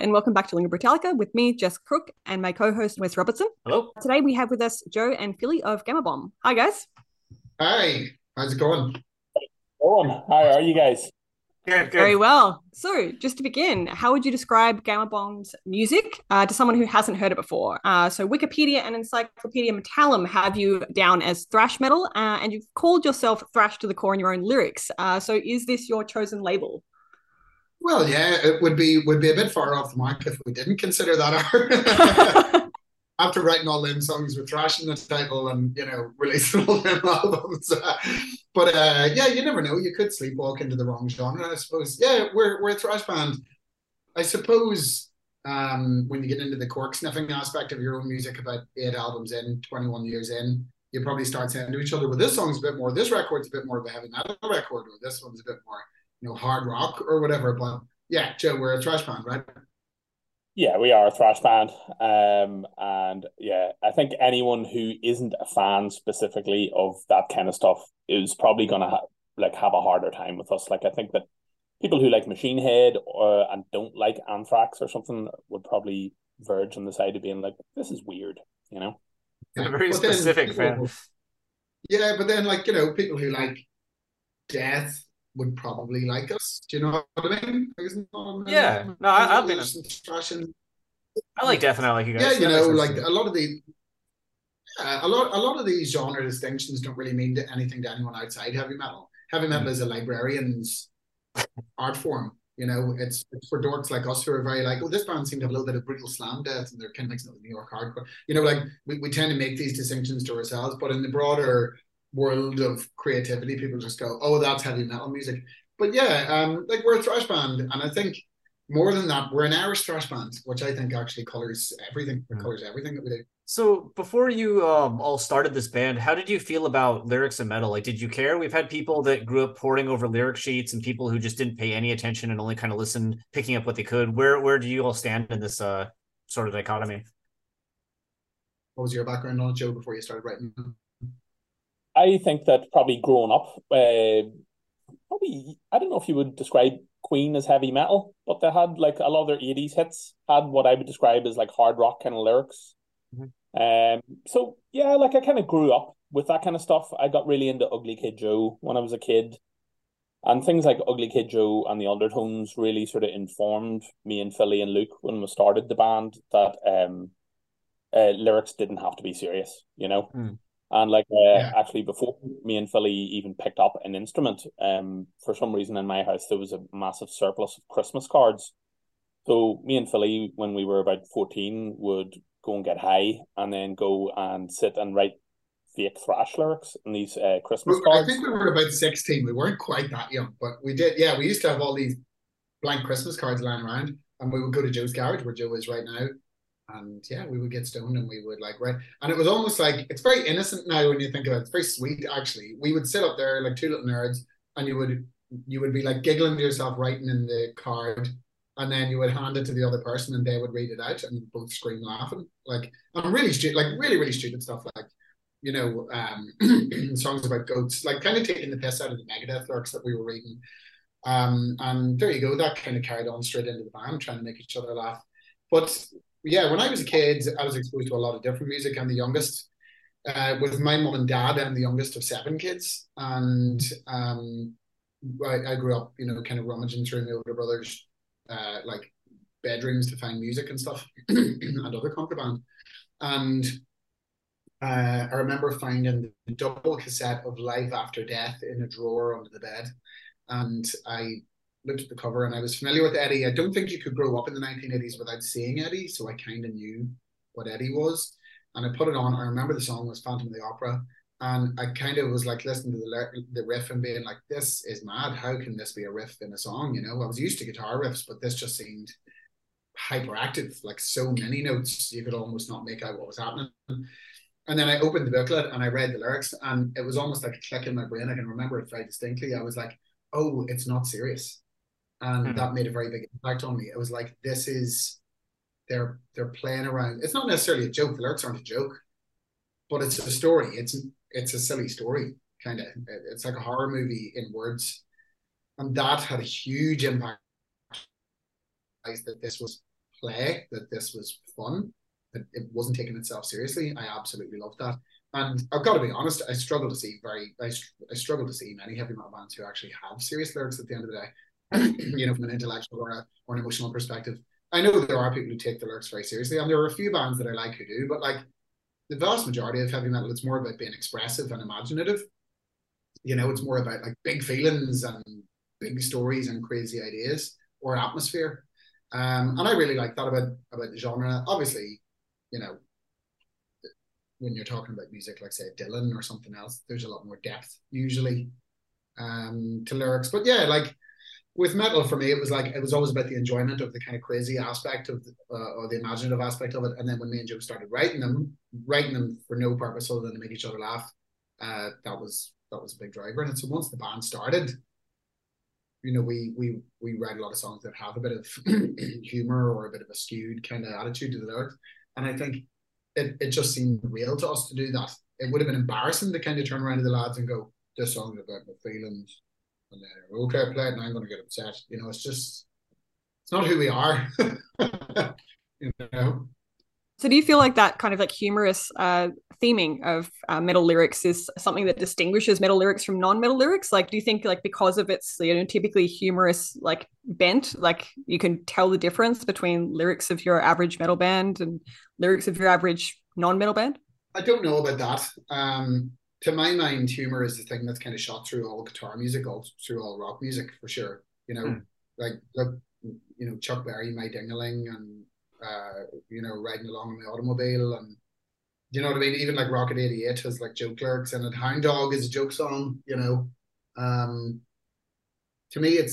And welcome back to Lingua Brutalica with me, Jess Crook, and my co-host, Wes Robertson. Hello. Today we have with us Joe and Philly of Gama Bomb. Hi, guys. Hi. How's it going? Oh, hi. How are you guys? Good. Very well. So, just to begin, how would you describe Gama Bomb's music to someone who hasn't heard it before? So, Wikipedia and Encyclopedia Metallum have you down as thrash metal, and you've called yourself thrash to the core in your own lyrics. So, is this your chosen label? Well, yeah, it would be a bit far off the mark if we didn't consider that. After writing all them songs with thrash in the title and, you know, releasing all them albums. But yeah, you never know. You could sleepwalk into the wrong genre, I suppose. Yeah, we're a thrash band. I suppose when you get into the cork sniffing aspect of your own music about 8 albums in, 21 years in, you probably start saying to each other, well, this song's a bit more, this record's a bit more of a heavy metal record, or this one's a bit more, you know, hard rock or whatever. But yeah, Joe, we're a thrash band, right? Yeah, we are a thrash band. And yeah, I think anyone who isn't a fan specifically of that kind of stuff is probably going to have a harder time with us. Like, I think that people who like Machine Head and don't like Anthrax or something would probably verge on the side of being like, this is weird, you know? Yeah, very specific fan. Yeah, but then, like, you know, people who like Death would probably like us. Do you know what I mean? Yeah. No, I've been I like Death and I like you guys. Yeah, you know, like a lot of these genre distinctions don't really mean anything to anyone outside heavy metal. Heavy metal is a librarian's art form. You know, it's for dorks like us who are very like, oh, this band seemed to have a little bit of brutal slam death and they're kind of mixing up with New York hardcore. You know, like we tend to make these distinctions to ourselves, but in the broader world of creativity, people just go, oh, that's heavy metal music. But yeah, like we're a thrash band, and I think more than that, we're an Irish thrash band, which I think actually colours everything. It colours everything that we do. So before you all started this band, how did you feel about lyrics and metal? Like, did you care? We've had people that grew up poring over lyric sheets and people who just didn't pay any attention and only kind of listened, picking up what they could. Where do you all stand in this sort of dichotomy? What was your background on it, Joe, before you started writing? I think that probably growing up, I don't know if you would describe Queen as heavy metal, but they had like a lot of their 80s hits had what I would describe as like hard rock kind of lyrics. Mm-hmm. So yeah, like I kind of grew up with that kind of stuff. I got really into Ugly Kid Joe when I was a kid, and things like Ugly Kid Joe and the Undertones really sort of informed me and Philly and Luke when we started the band that lyrics didn't have to be serious, you know? Mm. And like actually before me and Philly even picked up an instrument, for some reason in my house there was a massive surplus of Christmas cards. So me and Philly, when we were about 14, would go and get high and then go and sit and write fake thrash lyrics in these Christmas cards. I think we were about 16. We weren't quite that young, but we did. Yeah, we used to have all these blank Christmas cards lying around, and we would go to Joe's garage where Joe is right now. And yeah, we would get stoned and we would like write. And it was almost like, it's very innocent now when you think about it. It's very sweet, actually. We would sit up there like two little nerds, and you would be like giggling to yourself, writing in the card, and then you would hand it to the other person and they would read it out and you'd both scream laughing. Like, I'm really stupid, like really, really stupid stuff. Like, you know, songs about goats, like kind of taking the piss out of the Megadeth lyrics that we were reading. And there you go. That kind of carried on straight into the band, trying to make each other laugh. But yeah, when I was a kid, I was exposed to a lot of different music. I'm the youngest. With my mum and dad, I'm the youngest of 7 kids. And I grew up, you know, kind of rummaging through my older brother's like bedrooms to find music and stuff and other contraband. And I remember finding the double cassette of Live After Death in a drawer under the bed. And I looked at the cover and I was familiar with Eddie. I don't think you could grow up in the 1980s without seeing Eddie, so I kind of knew what Eddie was. And I put it on. I remember the song was Phantom of the Opera. And I kind of was like listening to the riff and being like, this is mad. How can this be a riff in a song? You know, I was used to guitar riffs, but this just seemed hyperactive, like so many notes, you could almost not make out what was happening. And then I opened the booklet and I read the lyrics, and it was almost like a click in my brain. I can remember it very distinctly. I was like, oh, it's not serious. And that made a very big impact on me. It was like, this is, they're playing around. It's not necessarily a joke. The lyrics aren't a joke, but it's a story. It's a silly story, kind of. It's like a horror movie in words. And that had a huge impact. That this was play, that this was fun, that it wasn't taking itself seriously. I absolutely loved that. And I've got to be honest, I struggle to see many heavy metal bands who actually have serious lyrics at the end of the day, you know, from an intellectual or an emotional perspective. I know there are people who take the lyrics very seriously, and there are a few bands that I like who do, but like the vast majority of heavy metal, it's more about being expressive and imaginative. You know, it's more about like big feelings and big stories and crazy ideas or atmosphere. And I really like that about the genre. Obviously, you know, when you're talking about music, like say Dylan or something else, there's a lot more depth usually to lyrics. But yeah, like with metal for me, it was always about the enjoyment of the kind of crazy aspect of or the imaginative aspect of it. And then when me and Joe started writing them for no purpose other than to make each other laugh, that was a big driver. And so once the band started, you know, we write a lot of songs that have a bit of humor or a bit of a skewed kind of attitude to the lyrics. And I think it just seemed real to us to do that. It would have been embarrassing to kind of turn around to the lads and go, this song is about my feelings. And then, okay, play it and I'm going to get upset. You know, it's not who we are. You know? So do you feel like that kind of like humorous theming of metal lyrics is something that distinguishes metal lyrics from non-metal lyrics? Like, do you think like because of its, you know, typically humorous like bent, like you can tell the difference between lyrics of your average metal band and lyrics of your average non-metal band? I don't know about that. To my mind, humor is the thing that's kind of shot through all guitar music, all through all rock music for sure. You know, like look, you know, Chuck Berry, My Ding-a-Ling, and you know, Riding Along in the Automobile, and you know what I mean, even like Rocket 88 has like joke lyrics in it. Hound Dog is a joke song, you know. To me it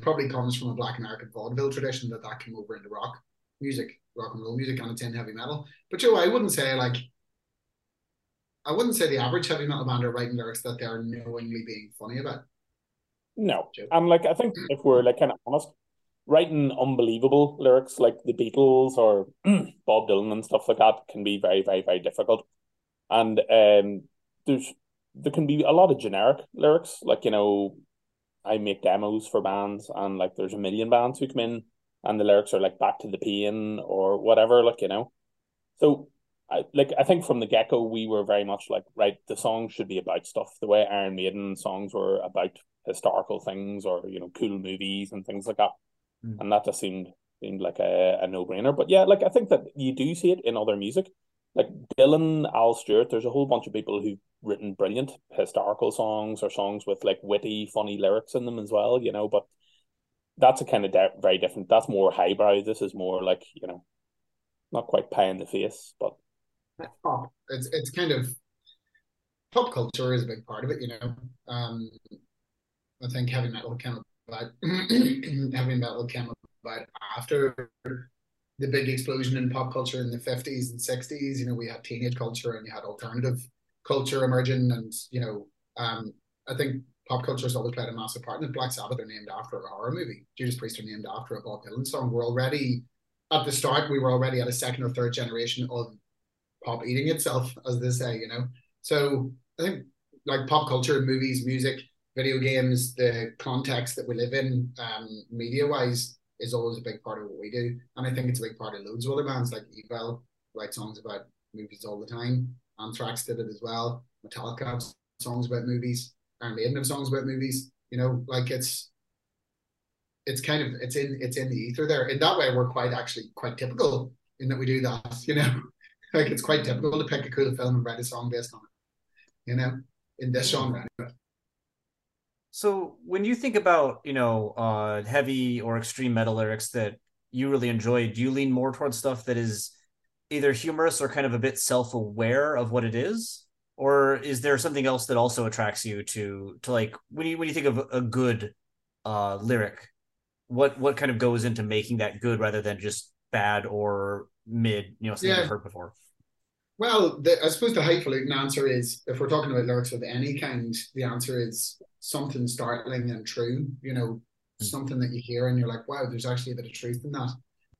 probably comes from a Black American vaudeville tradition that came over into rock music, rock and roll music, and it's in heavy metal. But Joe, I wouldn't say the average heavy metal band are writing lyrics that they're knowingly being funny about. No, I think if we're like kind of honest, writing unbelievable lyrics like the Beatles or Bob Dylan and stuff like that can be very, very, very difficult. And there can be a lot of generic lyrics. Like, you know, I make demos for bands and like there's a million bands who come in and the lyrics are like back to the pain or whatever, like, you know. So I think from the get-go, we were very much like, right, the song should be about stuff. The way Iron Maiden songs were about historical things or, you know, cool movies and things like that. And that just seemed like a no-brainer. But yeah, like I think that you do see it in other music. Like Dylan, Al Stewart, there's a whole bunch of people who've written brilliant historical songs or songs with like witty, funny lyrics in them as well, you know, but that's a kind of very different. That's more highbrow. This is more like, you know, not quite pie in the face, but... It's kind of... Pop culture is a big part of it, you know. I think heavy metal kind of heavy metal came about after the big explosion in pop culture in the 50s and 60s. You know, we had teenage culture and you had alternative culture emerging, and you know, I think pop culture has always played a massive part in it. Black Sabbath are named after a horror movie. Judas Priest are named after a Bob Dylan song. We're already at the start. We were already at a second or third generation of pop eating itself, as they say. You know, so I think like pop culture, movies, music, video games, the context that we live in, media-wise, is always a big part of what we do. And I think it's a big part of loads of other bands, like Evile write songs about movies all the time. Anthrax did it as well. Metallica have songs about movies. Iron Maiden have songs about movies. You know, like it's kind of, it's in the ether there. In that way, we're quite typical in that we do that, you know, like it's quite typical to pick a cool film and write a song based on it, you know, in this genre. So when you think about, you know, heavy or extreme metal lyrics that you really enjoy, do you lean more towards stuff that is either humorous or kind of a bit self-aware of what it is? Or is there something else that also attracts you to like, when you think of a good lyric, what kind of goes into making that good rather than just bad or mid, you know, something I've heard before? Well, I suppose the highfalutin answer is, if we're talking about lyrics of any kind, the answer is something startling and true, you know, something that you hear and you're like, wow, there's actually a bit of truth in that.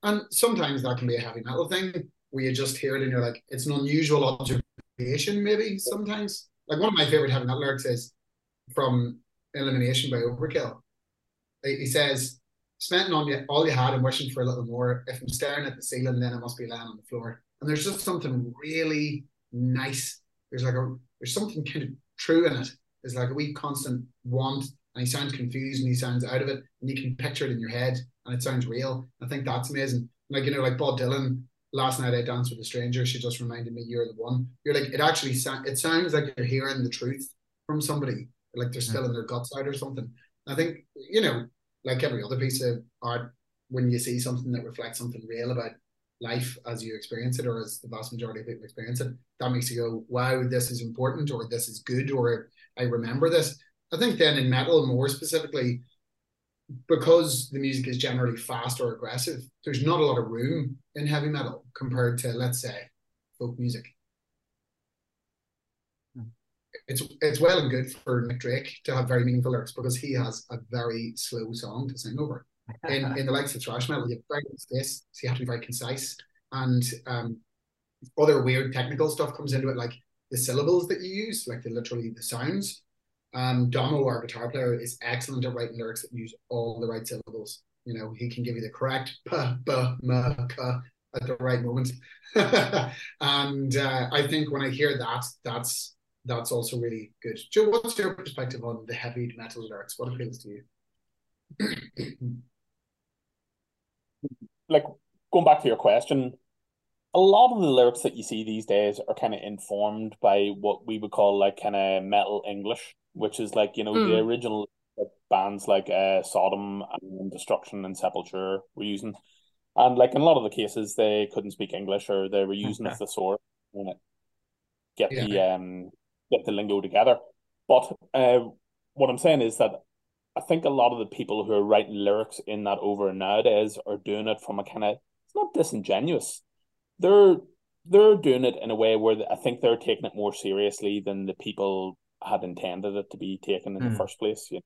And sometimes that can be a heavy metal thing where you just hear it and you're like, it's an unusual observation maybe sometimes. Like one of my favorite heavy metal lyrics is from Elimination by Overkill. He says, "Spending on you all you had and wishing for a little more. If I'm staring at the ceiling, then I must be lying on the floor." And there's just something really nice. There's like there's something kind of true in it. It's like a wee constant want, and he sounds confused and he sounds out of it, and you can picture it in your head, and it sounds real. I think that's amazing. Like, you know, like Bob Dylan, "Last night I danced with a stranger. She just reminded me you're the one." You're like, it actually it sounds like you're hearing the truth from somebody, like they're spilling their guts out or something. I think, you know, like every other piece of art, when you see something that reflects something real about life as you experience it, or as the vast majority of people experience it, that makes you go, wow, this is important, or this is good, or I remember this. I think then in metal, more specifically, because the music is generally fast or aggressive, there's not a lot of room in heavy metal compared to, let's say, folk music. It's well and good for Nick Drake to have very meaningful lyrics because he has a very slow song to sing over. In the likes of thrash metal, you have very good space, so you have to be very concise. And other weird technical stuff comes into it, like the syllables that you use, like literally the sounds. Domo, our guitar player, is excellent at writing lyrics that use all the right syllables. You know, he can give you the correct pa, ba, ma, ka at the right moment. And I think when I hear that, that's also really good. Joe, what's your perspective on the heavy metal lyrics? What appeals to you? Like, going back to your question, a lot of the lyrics that you see these days are kind of informed by what we would call like kind of metal English, which is like, you know, the original bands like Sodom and Destruction and Sepulture were using. And like in a lot of the cases, they couldn't speak English, or they were using a thesaurus to get the lingo together. But what I'm saying is that I think a lot of the people who are writing lyrics in that over nowadays are doing it from a kind of, it's not disingenuous. They're doing it in a way where I think they're taking it more seriously than the people had intended it to be taken in the first place. You know?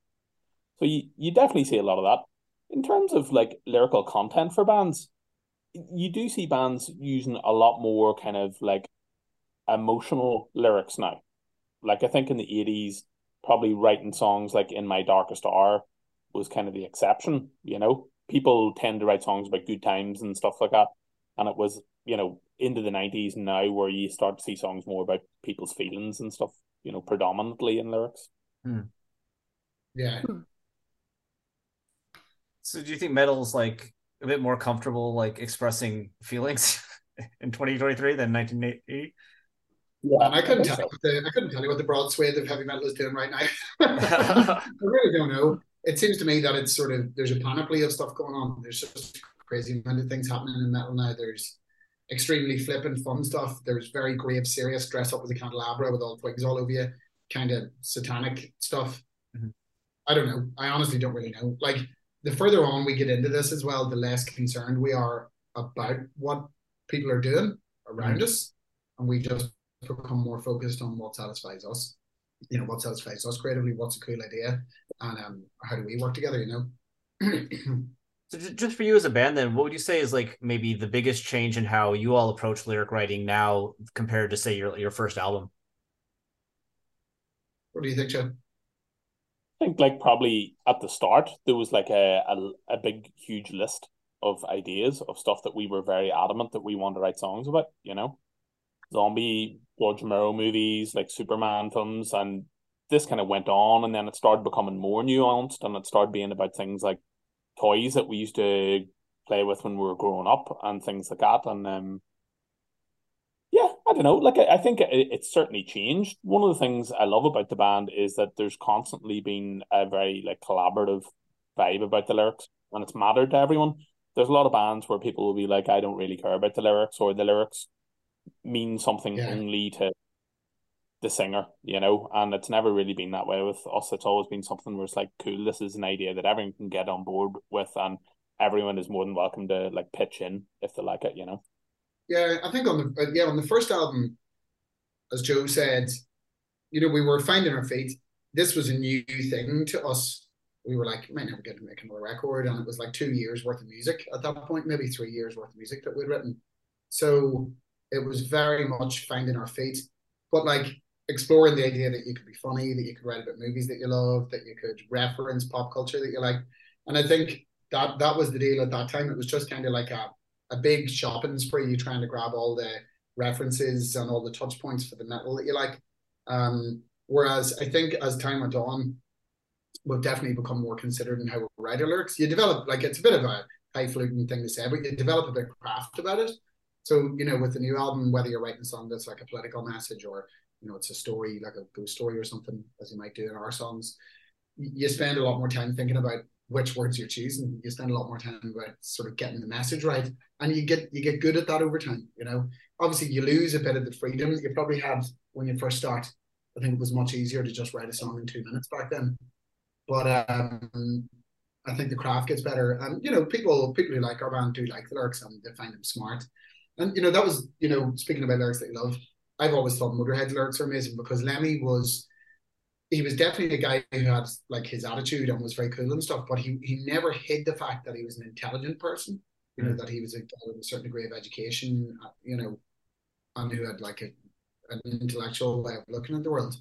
So you definitely see a lot of that. In terms of like lyrical content for bands, you do see bands using a lot more kind of like emotional lyrics now. Like I think in the 80s, probably writing songs like In My Darkest Hour was kind of the exception, you know? People tend to write songs about good times and stuff like that. And it was, you know, into the 90s now where you start to see songs more about people's feelings and stuff, you know, predominantly in lyrics. Yeah. So do you think metal's like a bit more comfortable like expressing feelings in 2023 than 1980? Yeah, and I couldn't tell you what the broad swathe of heavy metal is doing right now. I really don't know. It seems to me that it's sort of, there's a panoply of stuff going on. There's just crazy amount of things happening in metal now. There's extremely flippant fun stuff. There's very grave, serious, dress up as a candelabra with all twigs all over you, kind of satanic stuff. I don't know. I honestly don't really know. Like the further on we get into this as well, the less concerned we are about what people are doing around us, and we just become more focused on what satisfies us. You know, what satisfies us creatively, what's a cool idea, and how do we work together, you know? So just for you as a band then, what would you say is like maybe the biggest change in how you all approach lyric writing now compared to say your first album? What do you think, Chad? I think like probably at the start there was like a big huge list of ideas of stuff that we were very adamant that we wanted to write songs about, you know? Zombie, George Romero movies, like Superman films, and this kind of went on, and then it started becoming more nuanced, and it started being about things like toys that we used to play with when we were growing up and things like that. And yeah, I don't know. Like, I think it's certainly changed. One of the things I love about the band is that there's constantly been a very like collaborative vibe about the lyrics, and it's mattered to everyone. There's a lot of bands where people will be like, I don't really care about the lyrics, or the lyrics mean something only to the singer, you know, and it's never really been that way with us. It's always been something where it's like, cool, this is an idea that everyone can get on board with, and everyone is more than welcome to like pitch in if they like it, you know. Yeah, I think on the first album, as Joe said, you know, we were finding our feet. This was a new thing to us. We were like, man, we're going to make another record, and it was like 2 years worth of music at that point, maybe 3 years worth of music that we'd written. So it was very much finding our feet, but like exploring the idea that you could be funny, that you could write about movies that you love, that you could reference pop culture that you like. And I think that was the deal at that time. It was just kind of like a big shopping spree. You're trying to grab all the references and all the touch points for the metal that you like. Whereas I think as time went on, we've definitely become more considered in how we write our lyrics. You develop, like, it's a bit of a highfalutin thing to say, but you develop a bit of craft about it. So, you know, with the new album, whether you're writing a song that's like a political message, or, you know, it's a story, like a ghost story or something, as you might do in our songs, you spend a lot more time thinking about which words you're choosing. You spend a lot more time about sort of getting the message right, and you get good at that over time, you know. Obviously, you lose a bit of the freedom that you probably had when you first start. I think it was much easier to just write a song in 2 minutes back then. But I think the craft gets better, and you know, people who like our band do like the lyrics, and they find them smart. And you know, that was, you know, speaking about lyrics that you love, I've always thought Motorhead lyrics are amazing, because Lemmy was definitely a guy who had like his attitude and was very cool and stuff, but he never hid the fact that he was an intelligent person, you know, that he was a guy with a certain degree of education, you know, and who had like an intellectual way of looking at the world.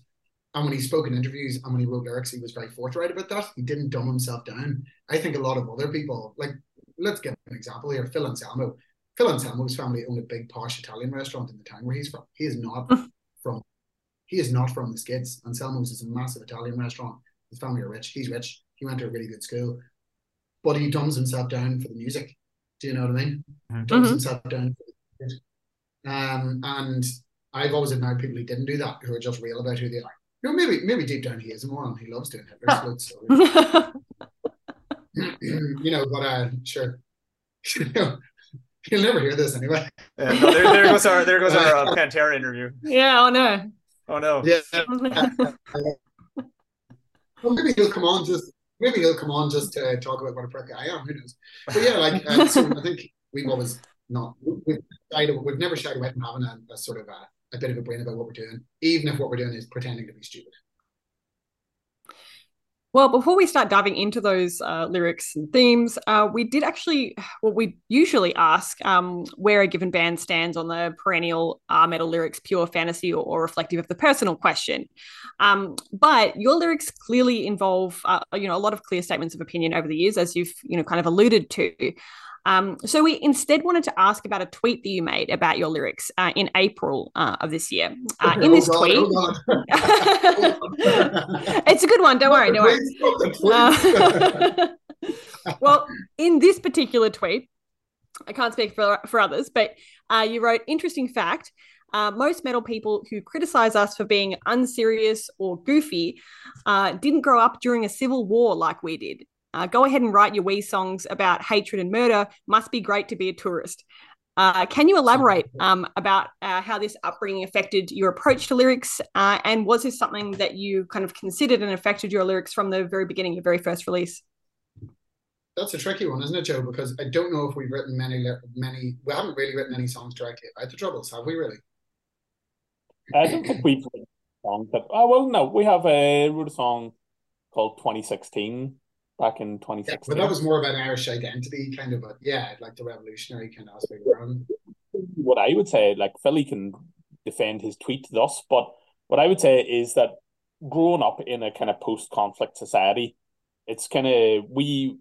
And when he spoke in interviews and when he wrote lyrics, he was very forthright about that. He didn't dumb himself down. I think a lot of other people, like, let's give an example here, Phil Anselmo. Phil Anselmo's family owned a big posh Italian restaurant in the town where he's from. He is not from the Skids. Anselmo's is a massive Italian restaurant. His family are rich. He's rich. He went to a really good school. But he dumbs himself down for the music. Do you know what I mean? Mm-hmm. Dumbs himself down for the music. And I've always admired people who didn't do that, who are just real about who they are. You know, maybe deep down he is a moron. He loves doing Hitler salutes. So, you know, but sure. You know, you'll never hear this anyway. Yeah, no, there goes our Pantera interview. Yeah. Oh no. Oh no. Yeah. Well, maybe he'll come on just to talk about what a prick I am. Who knows? But yeah, like so I think we've never shied away from having a sort of a bit of a brain about what we're doing, even if what we're doing is pretending to be stupid. Well, before we start diving into those lyrics and themes, we usually ask where a given band stands on the perennial metal lyrics, pure fantasy or reflective of the personal question. But your lyrics clearly involve, you know, a lot of clear statements of opinion over the years, as you've, you know, kind of alluded to. So we instead wanted to ask about a tweet that you made about your lyrics in April of this year. In this tweet, it's a good one. Don't worry, don't worry. Well, in this particular tweet, I can't speak for others, but you wrote, "Interesting fact. Most metal people who criticize us for being unserious or goofy didn't grow up during a civil war like we did. Go ahead and write your wee songs about hatred and murder. Must be great to be a tourist." Can you elaborate about how this upbringing affected your approach to lyrics? And was this something that you kind of considered and affected your lyrics from the very beginning, your very first release? That's a tricky one, isn't it, Joe? Because I don't know if we've written many. We haven't really written any songs directly about the Troubles, have we really? I don't think we've written songs. Oh, well, no, we have wrote a song called 2016. Back in 2016. Yeah, but that was more about Irish identity, kind of, like the revolutionary kind of aspect around. What I would say, like, Philly can defend his tweet thus, but what I would say is that growing up in a kind of post-conflict society, it's kind of, we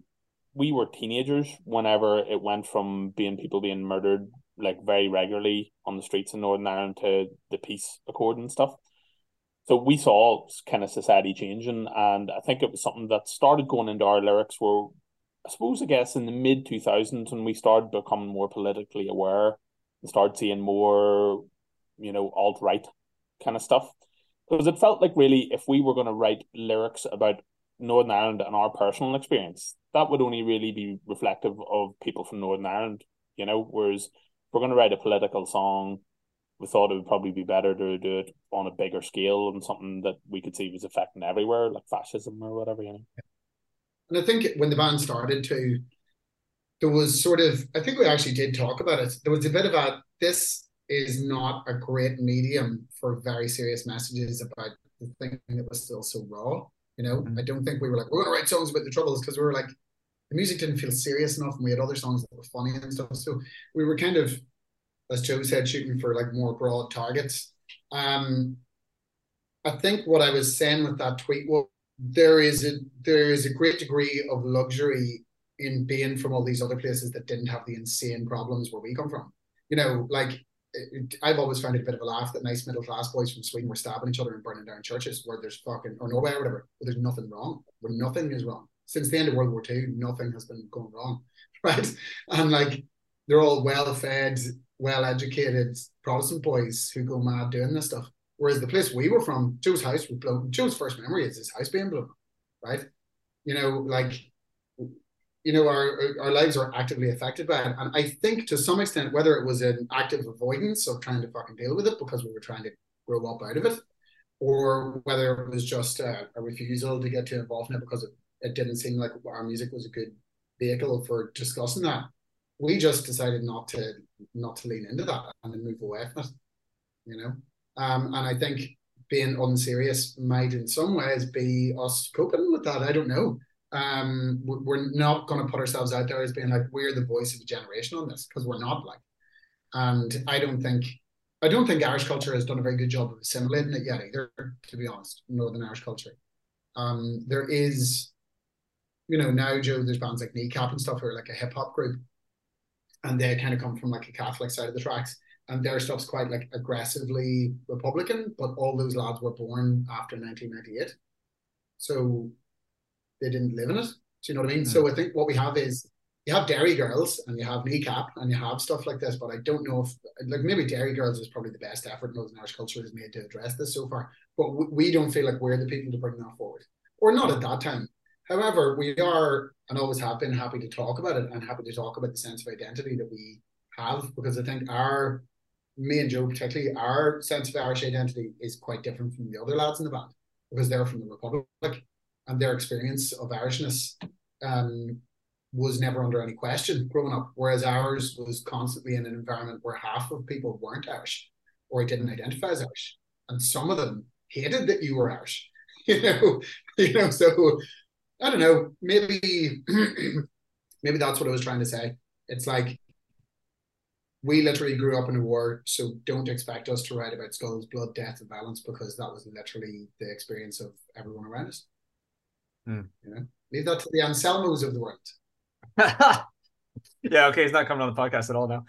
were teenagers whenever it went from people being murdered, like, very regularly on the streets in Northern Ireland to the peace accord and stuff. So we saw kind of society changing, and I think it was something that started going into our lyrics where, I suppose, I guess, in the mid-2000s when we started becoming more politically aware and started seeing more, you know, alt-right kind of stuff. Because it felt like really if we were going to write lyrics about Northern Ireland and our personal experience, that would only really be reflective of people from Northern Ireland, you know, whereas if we're going to write a political song, we thought it would probably be better to do it on a bigger scale and something that we could see was affecting everywhere, like fascism or whatever, you know. And I think when the band started to, there was sort of, I think we actually did talk about it, there was a bit of a, this is not a great medium for very serious messages about the thing that was still so raw, you know. Mm-hmm. I don't think we were like, we're going to write songs about the Troubles, because we were like, the music didn't feel serious enough and we had other songs that were funny and stuff. So we were kind of, as Joe said, shooting for like more broad targets. I think what I was saying with that tweet was there is a great degree of luxury in being from all these other places that didn't have the insane problems where we come from. You know, like I've always found it a bit of a laugh that nice middle class boys from Sweden were stabbing each other and burning down churches where there's fucking, or Norway or whatever, where there's nothing wrong, where nothing is wrong. Since the end of World War II, nothing has been going wrong, right? And like they're all well-fed, well-educated Protestant boys who go mad doing this stuff. Whereas the place we were from, Joe's house was blown. Joe's first memory is his house being blown, right? You know, like, you know, our lives are actively affected by it. And I think to some extent, whether it was an active avoidance of trying to fucking deal with it because we were trying to grow up out of it, or whether it was just a refusal to get too involved in it because it didn't seem like our music was a good vehicle for discussing that, we just decided not to lean into that and then move away from it, you know. And I think being unserious might in some ways be us coping with that. I don't know. We're not going to put ourselves out there as being like, we're the voice of a generation on this, because we're not, like. And I don't think Irish culture has done a very good job of assimilating it yet either, to be honest, Northern Irish culture. There is, you know, now, Joe, there's bands like Kneecap and stuff who are like a hip-hop group, and they kind of come from like a Catholic side of the tracks. And their stuff's quite like aggressively Republican, but all those lads were born after 1998. So they didn't live in it. Do you know what I mean? Mm-hmm. So I think what we have is, you have Derry Girls and you have Kneecap and you have stuff like this, but I don't know if, like, maybe Derry Girls is probably the best effort Northern Irish culture has made to address this so far, but we don't feel like we're the people to bring that forward, or not at that time. However, we are, and always have been, happy to talk about it and happy to talk about the sense of identity that we have, because I think me and Joe particularly, our sense of Irish identity is quite different from the other lads in the band, because they're from the Republic and their experience of Irishness was never under any question growing up, whereas ours was constantly in an environment where half of people weren't Irish or didn't identify as Irish, and some of them hated that you were Irish, you know. So I don't know, maybe that's what I was trying to say. It's like, we literally grew up in a war, so don't expect us to write about skulls, blood, death, and violence, because that was literally the experience of everyone around us. Mm. You know? Leave that to the Anselmos of the world. Yeah, okay, he's not coming on the podcast at all now.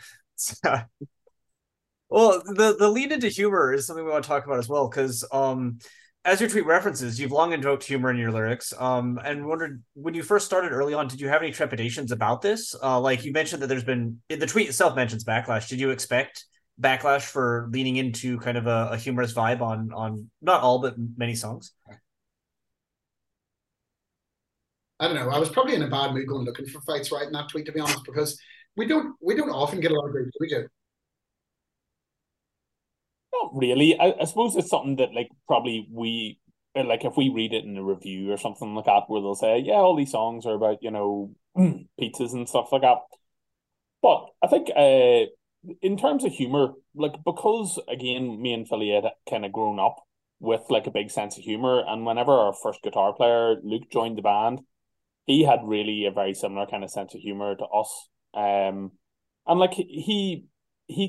Well, the lead into humor is something we want to talk about as well, because as your tweet references, you've long invoked humor in your lyrics, and wondered, when you first started early on, did you have any trepidations about this? Like you mentioned that there's been, the tweet itself mentions backlash. Did you expect backlash for leaning into kind of a humorous vibe on not all, but many songs? I don't know. I was probably in a bad mood going looking for fights right in that tweet, to be honest, because we don't often get a lot of great tweets. Not really. I suppose it's something that, like, probably we, like, if we read it in a review or something like that, where they'll say, yeah, all these songs are about, you know, pizzas and stuff like that. But I think in terms of humour, like, because, again, me and Philly had kind of grown up with, like, a big sense of humour, and whenever our first guitar player, Luke, joined the band, he had really a very similar kind of sense of humour to us. And, like, he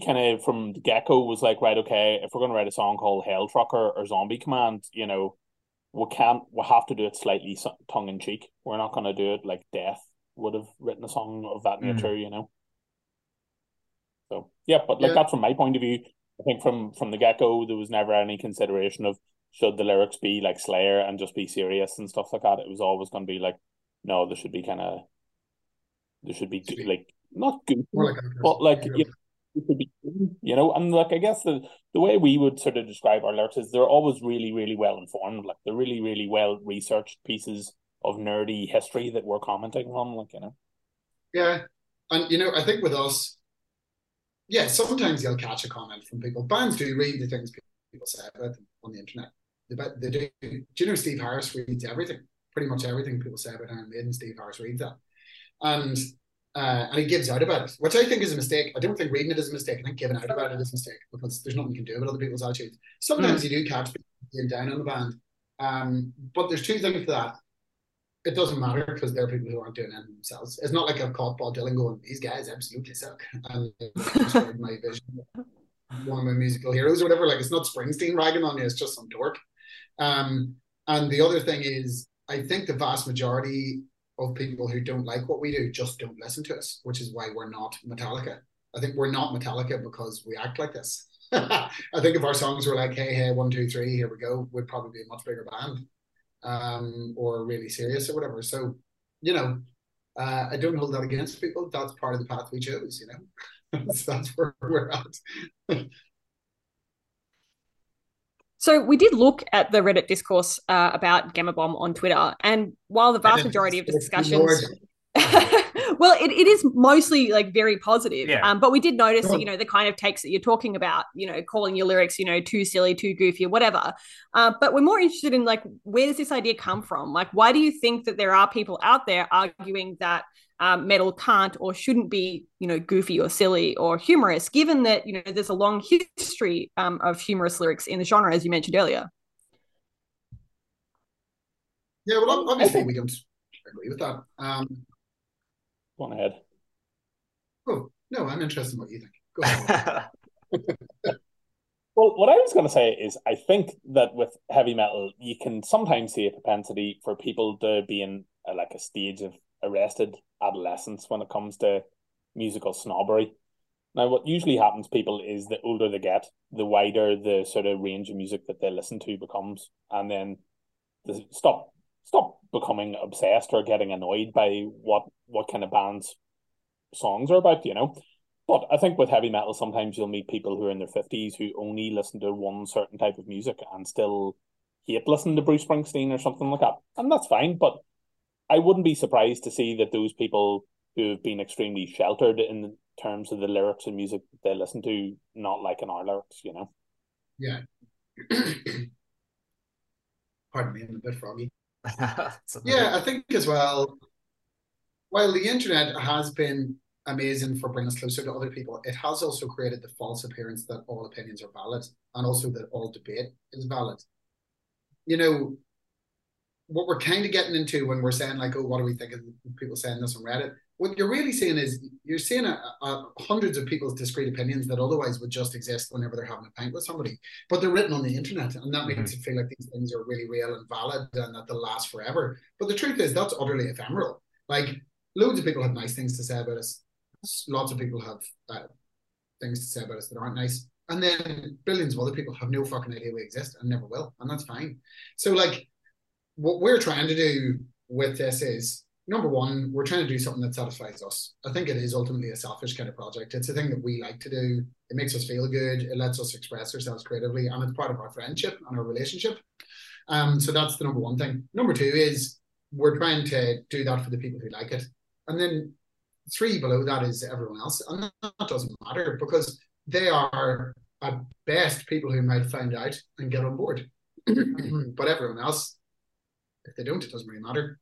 kind of from the get-go was like, right, okay, if we're going to write a song called Hell Trucker or Zombie Command, you know, we'll have to do it slightly tongue-in-cheek. We're not going to do it like Death would have written a song of that nature, you know. So, yeah, but like, that's from my point of view. I think from the get-go, there was never any consideration of, should the lyrics be like Slayer and just be serious and stuff like that? It was always going to be like, no, there should be kind of, there should be like, not goofy, like but like, you know, and like, I guess the way we would sort of describe our lyrics is they're always really, really well informed. Like they're really, really well researched pieces of nerdy history that we're commenting on, like, you know. Yeah. And, you know, I think with us, yeah, sometimes you'll catch a comment from people. Bands do read the things people say about them on the internet. They do. Do you know Steve Harris reads everything? Pretty much everything people say about Iron Maiden, Steve Harris reads that. And he gives out about it, which I think is a mistake. I don't think reading it is a mistake. I think giving out about it is a mistake because there's nothing you can do about other people's attitudes. Sometimes you do catch people being down on the band. But there's two things to that. It doesn't matter because there are people who aren't doing anything themselves. It's not like I've caught Bob Dylan going, these guys absolutely suck. And my vision, one of my musical heroes or whatever. Like, it's not Springsteen ragging on you, it's just some dork. And the other thing is, I think the vast majority of people who don't like what we do just don't listen to us, which is why we're not Metallica. I think we're not Metallica because we act like this. I think if our songs were like, hey, hey, 1, 2, 3, here we go, we'd probably be a much bigger band. Or really serious or whatever. So, you know, I don't hold that against people. That's part of the path we chose, you know. That's where we're at. So we did look at the Reddit discourse about Gama Bomb on Twitter, and while the vast majority of the discussions... Well, it is mostly like very positive, yeah. But we did notice, you know, the kind of takes that you're talking about, you know, calling your lyrics, you know, too silly, too goofy or whatever. But we're more interested in like, where does this idea come from? Like, why do you think that there are people out there arguing that metal can't or shouldn't be, you know, goofy or silly or humorous, given that, you know, there's a long history of humorous lyrics in the genre, as you mentioned earlier? Yeah, well, obviously we don't agree with that. Go on ahead. Oh, no, I'm interested in what you think. Go ahead. Well, what I was going to say is I think that with heavy metal, you can sometimes see a propensity for people to be in like a stage of arrested adolescence when it comes to musical snobbery. Now, what usually happens, people, is the older they get, the wider the sort of range of music that they listen to becomes, and then they stop becoming obsessed or getting annoyed by what kind of bands songs are about, you know. But I think with heavy metal, sometimes you'll meet people who are in their 50s who only listen to one certain type of music and still hate listening to Bruce Springsteen or something like that. And that's fine, but I wouldn't be surprised to see that those people who have been extremely sheltered in terms of the lyrics and music they listen to not liking our lyrics, you know. Yeah. Pardon me, I'm a bit froggy. Yeah, I think as well, while the internet has been amazing for bringing us closer to other people, it has also created the false appearance that all opinions are valid and also that all debate is valid. You know, what we're kind of getting into when we're saying like, oh, what do we think of people saying this on Reddit? What you're really seeing is you're seeing hundreds of people's discrete opinions that otherwise would just exist whenever they're having a pint with somebody, but they're written on the internet, and that makes it feel like these things are really real and valid and that they'll last forever. But the truth is that's utterly ephemeral. Like, loads of people have nice things to say about us. Lots of people have things to say about us that aren't nice. And then billions of other people have no fucking idea we exist and never will, and that's fine. So, like, what we're trying to do with this is, number one, we're trying to do something that satisfies us. I think it is ultimately a selfish kind of project. It's a thing that we like to do. It makes us feel good. It lets us express ourselves creatively. And it's part of our friendship and our relationship. So that's the number one thing. Number two is we're trying to do that for the people who like it. And then three below that is everyone else. And that doesn't matter because they are at best people who might find out and get on board. But everyone else, if they don't, it doesn't really matter.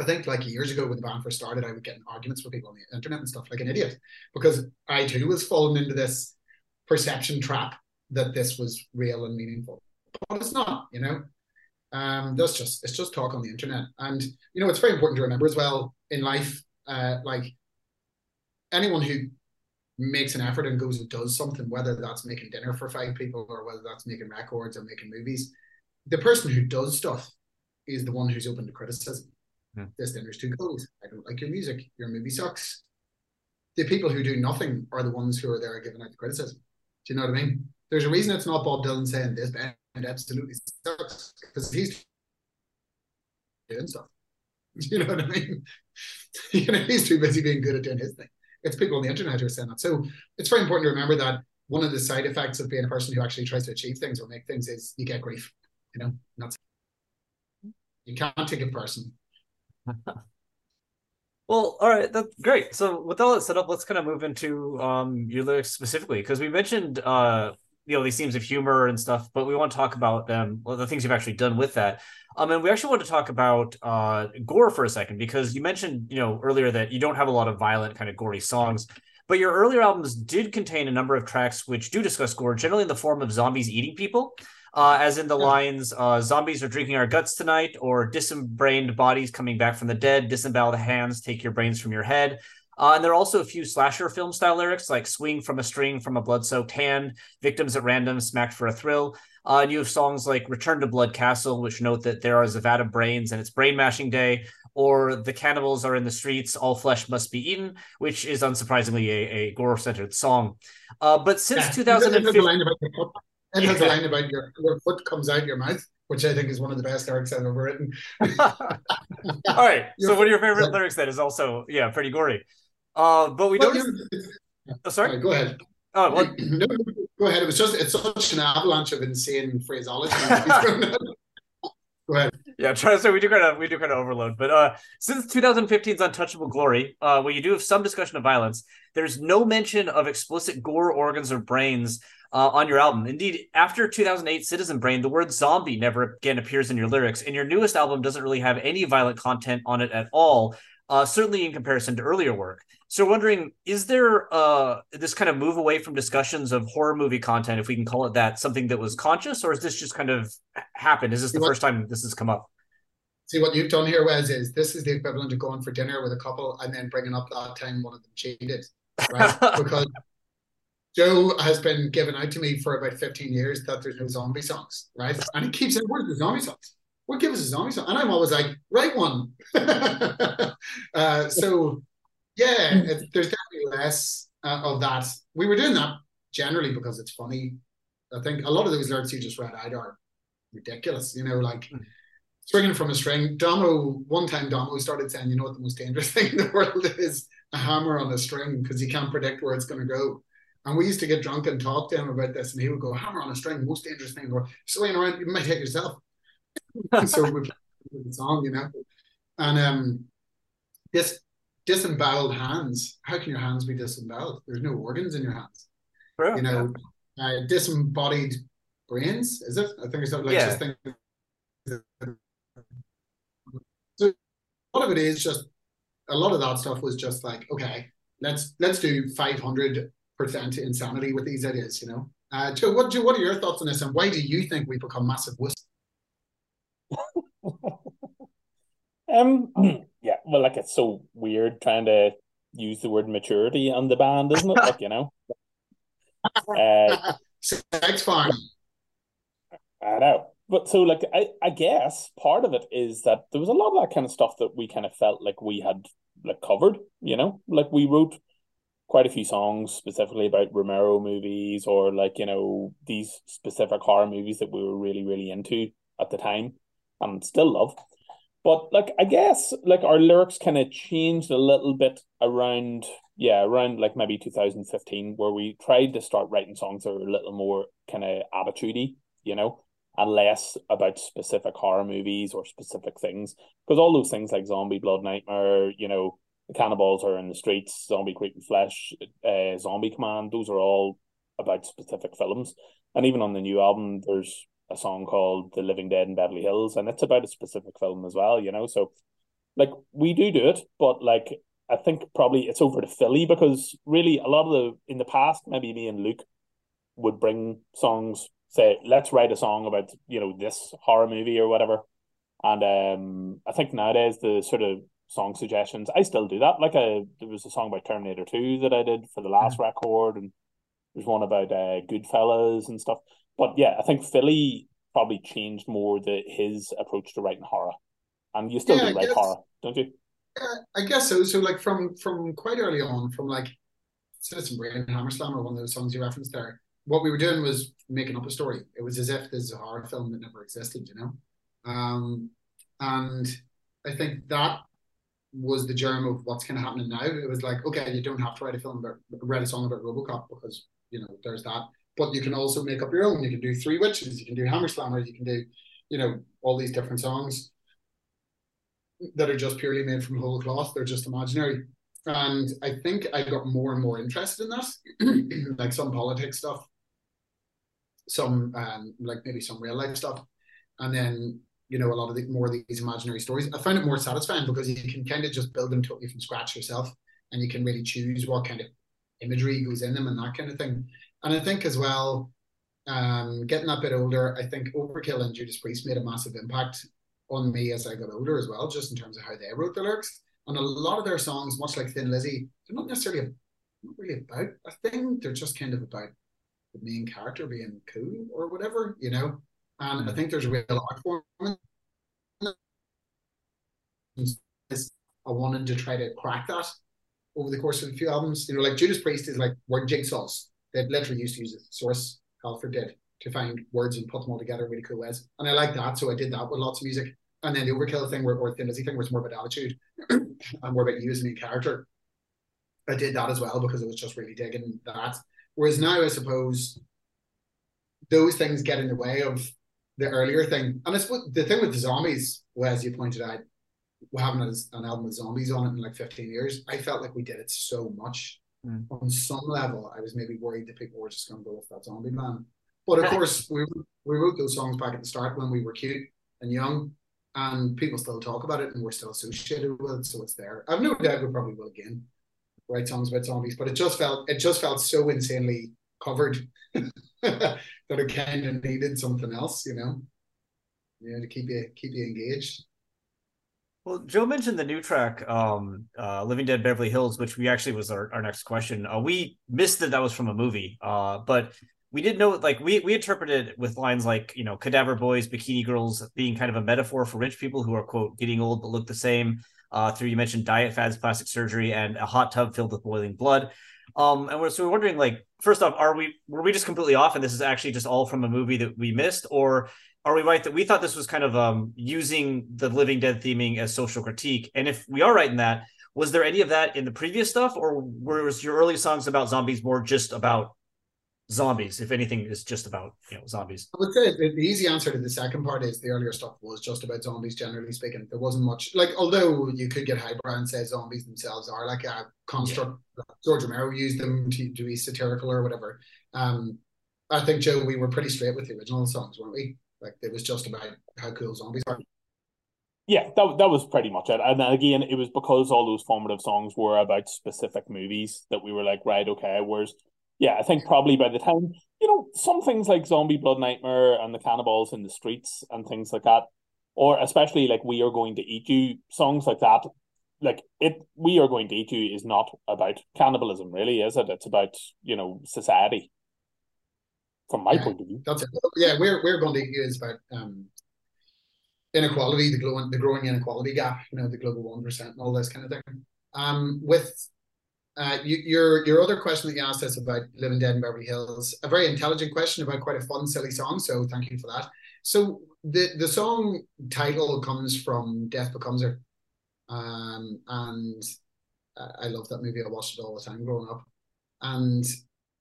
I think like years ago when the band first started, I would get in arguments with people on the internet and stuff like an idiot because I too was falling into this perception trap that this was real and meaningful. But it's not, you know. It's just talk on the internet. And, you know, it's very important to remember as well in life, like anyone who makes an effort and goes and does something, whether that's making dinner for 5 people or whether that's making records or making movies, the person who does stuff is the one who's open to criticism. This dinner's too cold. I don't like your music. Your movie sucks. The people who do nothing are the ones who are there giving out the criticism. Do you know what I mean? There's a reason it's not Bob Dylan saying this band it absolutely sucks because he's doing stuff. You know what I mean? You know, he's too busy being good at doing his thing. It's people on the internet who are saying that. So it's very important to remember that one of the side effects of being a person who actually tries to achieve things or make things is you get grief. You know, that's you can't take a person. Well, all right, that's great. So with all that set up, let's kind of move into your lyrics specifically, because we mentioned you know, these themes of humor and stuff, but we want to talk about them, well, the things you've actually done with that. And we actually want to talk about gore for a second, because you mentioned, you know, earlier that you don't have a lot of violent kind of gory songs, but your earlier albums did contain a number of tracks which do discuss gore, generally in the form of zombies eating people, as in the lines, zombies are drinking our guts tonight, or disembodied bodies coming back from the dead, disembowel the hands, take your brains from your head. And there are also a few slasher film style lyrics like swing from a string from a blood-soaked hand, victims at random, smacked for a thrill. And you have songs like Return to Blood Castle, which note that there are Zavada brains and it's brain mashing day, or the cannibals are in the streets, all flesh must be eaten, which is unsurprisingly a gore-centered song. But since 2015... And there's a line about your foot comes out your mouth, which I think is one of the best lyrics I've ever written. All right. So one of your favorite lyrics then is also, yeah, pretty gory. But we don't. Oh, sorry, go ahead. Oh, what? No, go ahead. It was just—it's such an avalanche of insane phraseology. Go ahead. Yeah, so we do kind of overload. But since 2015's Untouchable Glory, where you do have some discussion of violence, there's no mention of explicit gore, organs, or brains on your album. Indeed, after 2008 Citizen Brain, the word zombie never again appears in your lyrics, and your newest album doesn't really have any violent content on it at all. Certainly in comparison to earlier work. So wondering, is there this kind of move away from discussions of horror movie content, if we can call it that, something that was conscious, or is this just kind of happened? Is this the first time this has come up? See, what you've done here, Wes, is this is the equivalent of going for dinner with a couple and then bringing up that time one of them cheated, right? Because Joe has been giving out to me for about 15 years that there's no zombie songs, right? And he keeps saying, where's the zombie songs? Well, give us a zombie song. And I'm always like, write one. So, yeah, there's definitely less of that. We were doing that generally because it's funny. I think a lot of those lyrics you just read out are ridiculous. You know, like stringing from a string. One time Domo started saying, you know what the most dangerous thing in the world is? A hammer on a string, because you can't predict where it's going to go. And we used to get drunk and talk to him about this. And he would go, hammer on a string, most dangerous thing in the world. Swinging around, you might hit yourself. So we played the song, you know, and this disemboweled hands. How can your hands be disemboweled? There's no organs in your hands. Real? You know, disembodied brains. Is it? I think it's something like this thing. So a lot of it is just a lot of that stuff was just like, okay, let's do 500% insanity with these ideas, you know. Joe, what are your thoughts on this, and why do you think we become massive wussies? Yeah, well, like, it's so weird trying to use the word maturity on the band, isn't it? Like, you know, sex farm. I know, but so like I guess part of it is that there was a lot of that kind of stuff that we kind of felt like we had like covered, you know, like we wrote quite a few songs specifically about Romero movies, or like, you know, these specific horror movies that we were really, really into at the time and still love. But like, I guess like our lyrics kind of changed a little bit around like maybe 2015, where we tried to start writing songs that were a little more kind of attitudey, you know, and less about specific horror movies or specific things. Because all those things like Zombie Blood Nightmare, you know, the cannibals are in the streets, Zombie Creeping Flesh, Zombie Command, those are all about specific films. And even on the new album, there's a song called The Living Dead in Beverly Hills, and it's about a specific film as well, you know. So like we do it, but like I think probably it's over to Philly, because really a lot of in the past, maybe me and Luke would bring songs, say let's write a song about, you know, this horror movie or whatever. And I think nowadays the sort of song suggestions, I still do that. Like there was a song about Terminator 2 that I did for the last record, and there's one about Goodfellas and stuff. But yeah, I think Philly probably changed more his approach to writing horror. And you still do write horror, don't you? Yeah, I guess so. So like from quite early on, from like Citizen Brain, Hammer Slam, or one of those songs you referenced there, what we were doing was making up a story. It was as if there's a horror film that never existed, you know? And I think that was the germ of what's kind of happening now. It was like, okay, you don't have to write a film about, write a song about Robocop because, you know, there's that. But you can also make up your own. You can do Three Witches, you can do Hammer Slammers, you can do, you know, all these different songs that are just purely made from whole cloth. They're just imaginary. And I think I got more and more interested in that, like some politics stuff, some like maybe some real life stuff. And then, you know, a lot of the, more of these imaginary stories. I find it more satisfying because you can kind of just build them totally from scratch yourself, and you can really choose what kind of imagery goes in them and that kind of thing. And I think as well, getting that bit older, I think Overkill and Judas Priest made a massive impact on me as I got older as well, just in terms of how they wrote the lyrics. And a lot of their songs, much like Thin Lizzy, they're not necessarily not really about a thing. They're just kind of about the main character being cool or whatever, you know. And I think there's a real art form. I wanted to try to crack that over the course of a few albums. You know, like Judas Priest is like word jigsaws. They literally used to use the source Halford did to find words and put them all together in really cool ways. And I like that, so I did that with lots of music. And then the Overkill thing, or Thin Lizzy thing, was more about attitude and more about you as a new character. I did that as well because I was just really digging that. Whereas now, I suppose, those things get in the way of the earlier thing. And I suppose the thing with the zombies, well, as you pointed out, we haven't had an album with zombies on it in like 15 years. I felt like we did it so much. On some level, I was maybe worried that people were just going to go with that zombie man. But of course, we wrote those songs back at the start when we were cute and young, and people still talk about it and we're still associated with it, so it's there. I've no doubt we probably will again write songs about zombies, but it just felt so insanely covered that it kind of needed something else, you know, to keep you engaged. Well, Joe mentioned the new track, Living Dead Beverly Hills, which we actually was our next question. We missed that was from a movie, but we did know, like, we interpreted it with lines like, you know, cadaver boys, bikini girls being kind of a metaphor for rich people who are, quote, getting old but look the same. Through, you mentioned diet fads, plastic surgery, and a hot tub filled with boiling blood. And we're wondering, like, first off, were we just completely off, and this is actually just all from a movie that we missed, or are we right that we thought this was kind of using the Living Dead theming as social critique? And if we are right in that, was there any of that in the previous stuff, or were your early songs about zombies more just about zombies? If anything, is just about, you know, zombies. I would say the easy answer to the second part is the earlier stuff was just about zombies, generally speaking. There wasn't much, like, although you could get highbrow and say zombies themselves are like a construct. Yeah. George Romero used them to be satirical or whatever. I think, Joe, we were pretty straight with the original songs, weren't we? Like, it was just about how cool zombies are. Yeah, that was pretty much it. And again, it was because all those formative songs were about specific movies that we were like, right, okay, where's... Yeah, I think probably by the time, you know, some things like Zombie Blood Nightmare and the Cannibals in the Streets and things like that, or especially like We Are Going to Eat You, songs like that, like We Are Going to Eat You is not about cannibalism, really, is it? It's about, you know, society, from my point of view. That's it. Yeah, We're Going to Eat You is about inequality, the growing inequality gap, you know, the global 1% and all this kind of thing. Your other question that you asked us about Living Dead in Beverly Hills, a very intelligent question about quite a fun, silly song, so thank you for that. So the song title comes from Death Becomes Her, and I love that movie. I watched it all the time growing up, and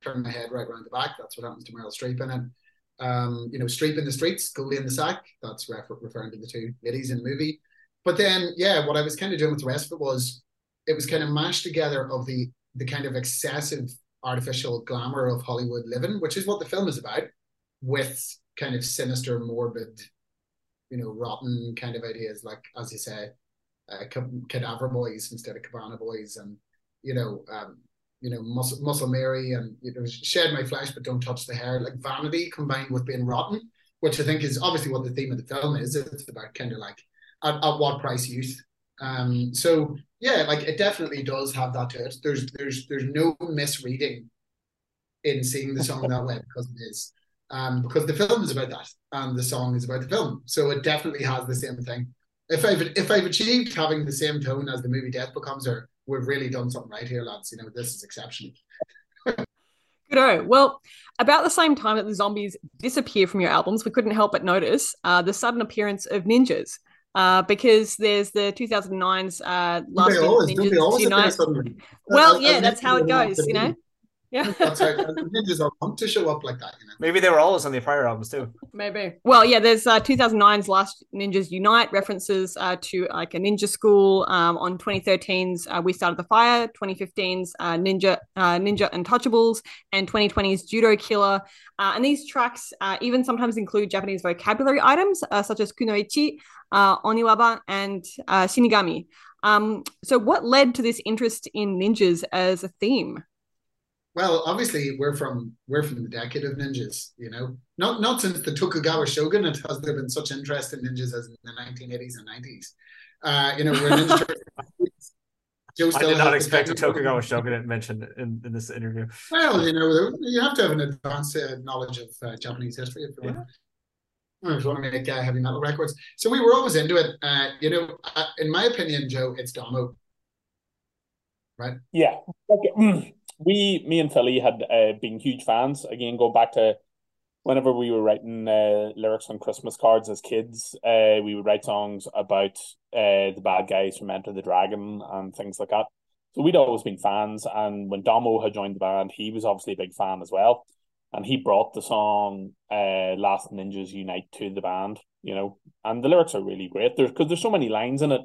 turn my head right round the back, that's what happens to Meryl Streep in it. You know, Streep in the streets, Goldie in the sack, that's referring to the two ladies in the movie. But then, yeah, what I was kind of doing with the rest of it was, it was kind of mashed together of the kind of excessive artificial glamour of Hollywood living, which is what the film is about, with kind of sinister, morbid, you know, rotten kind of ideas, like, as you say, cadaver boys instead of cabana boys, and, you know, muscle Mary, and, you know, shed my flesh but don't touch the hair, like vanity combined with being rotten, which I think is obviously what the theme of the film is. It's about kind of like at what price youth. So yeah, like, it definitely does have that to it. There's no misreading in seeing the song that way, because it is, because the film is about that and the song is about the film, so it definitely has the same thing. If I've achieved having the same tone as the movie Death Becomes Her, we've really done something right here, lads, you know, this is exceptional. Goodo. Well, about the same time that the zombies disappear from your albums, we couldn't help but notice the sudden appearance of ninjas. Because there's the 2009's last ninjas. Well, yeah, that's how it goes, you know. Yeah, ninjas are want to show up like that, you know. Maybe they were always on the prior albums too. Maybe. Well, yeah, there's 2009's Last Ninjas Unite references to like a ninja school. On 2013's We Started the Fire, 2015's Ninja Untouchables, and 2020's Judo Killer. And these tracks even sometimes include Japanese vocabulary items such as kunoichi, oniwaba, and shinigami. So, what led to this interest in ninjas as a theme? Well, obviously, we're from the decade of ninjas, you know. Not since the Tokugawa shogunate has there been such interest in ninjas as in the 1980s and 90s. You know, we're ninja. I did not expect a Tokugawa shogunate mentioned in this interview. Well, you know, you have to have an advanced knowledge of Japanese history if you want. I was want to make heavy metal records, so we were always into it. You know, in my opinion, Joe, it's Domo, right? Yeah. Okay. Me and Philly had been huge fans. Again, going back to whenever we were writing lyrics on Christmas cards as kids, we would write songs about the bad guys from Enter the Dragon and things like that. So we'd always been fans. And when Domo had joined the band, he was obviously a big fan as well. And he brought the song Last Ninjas Unite to the band, you know. And the lyrics are really great because there's so many lines in it.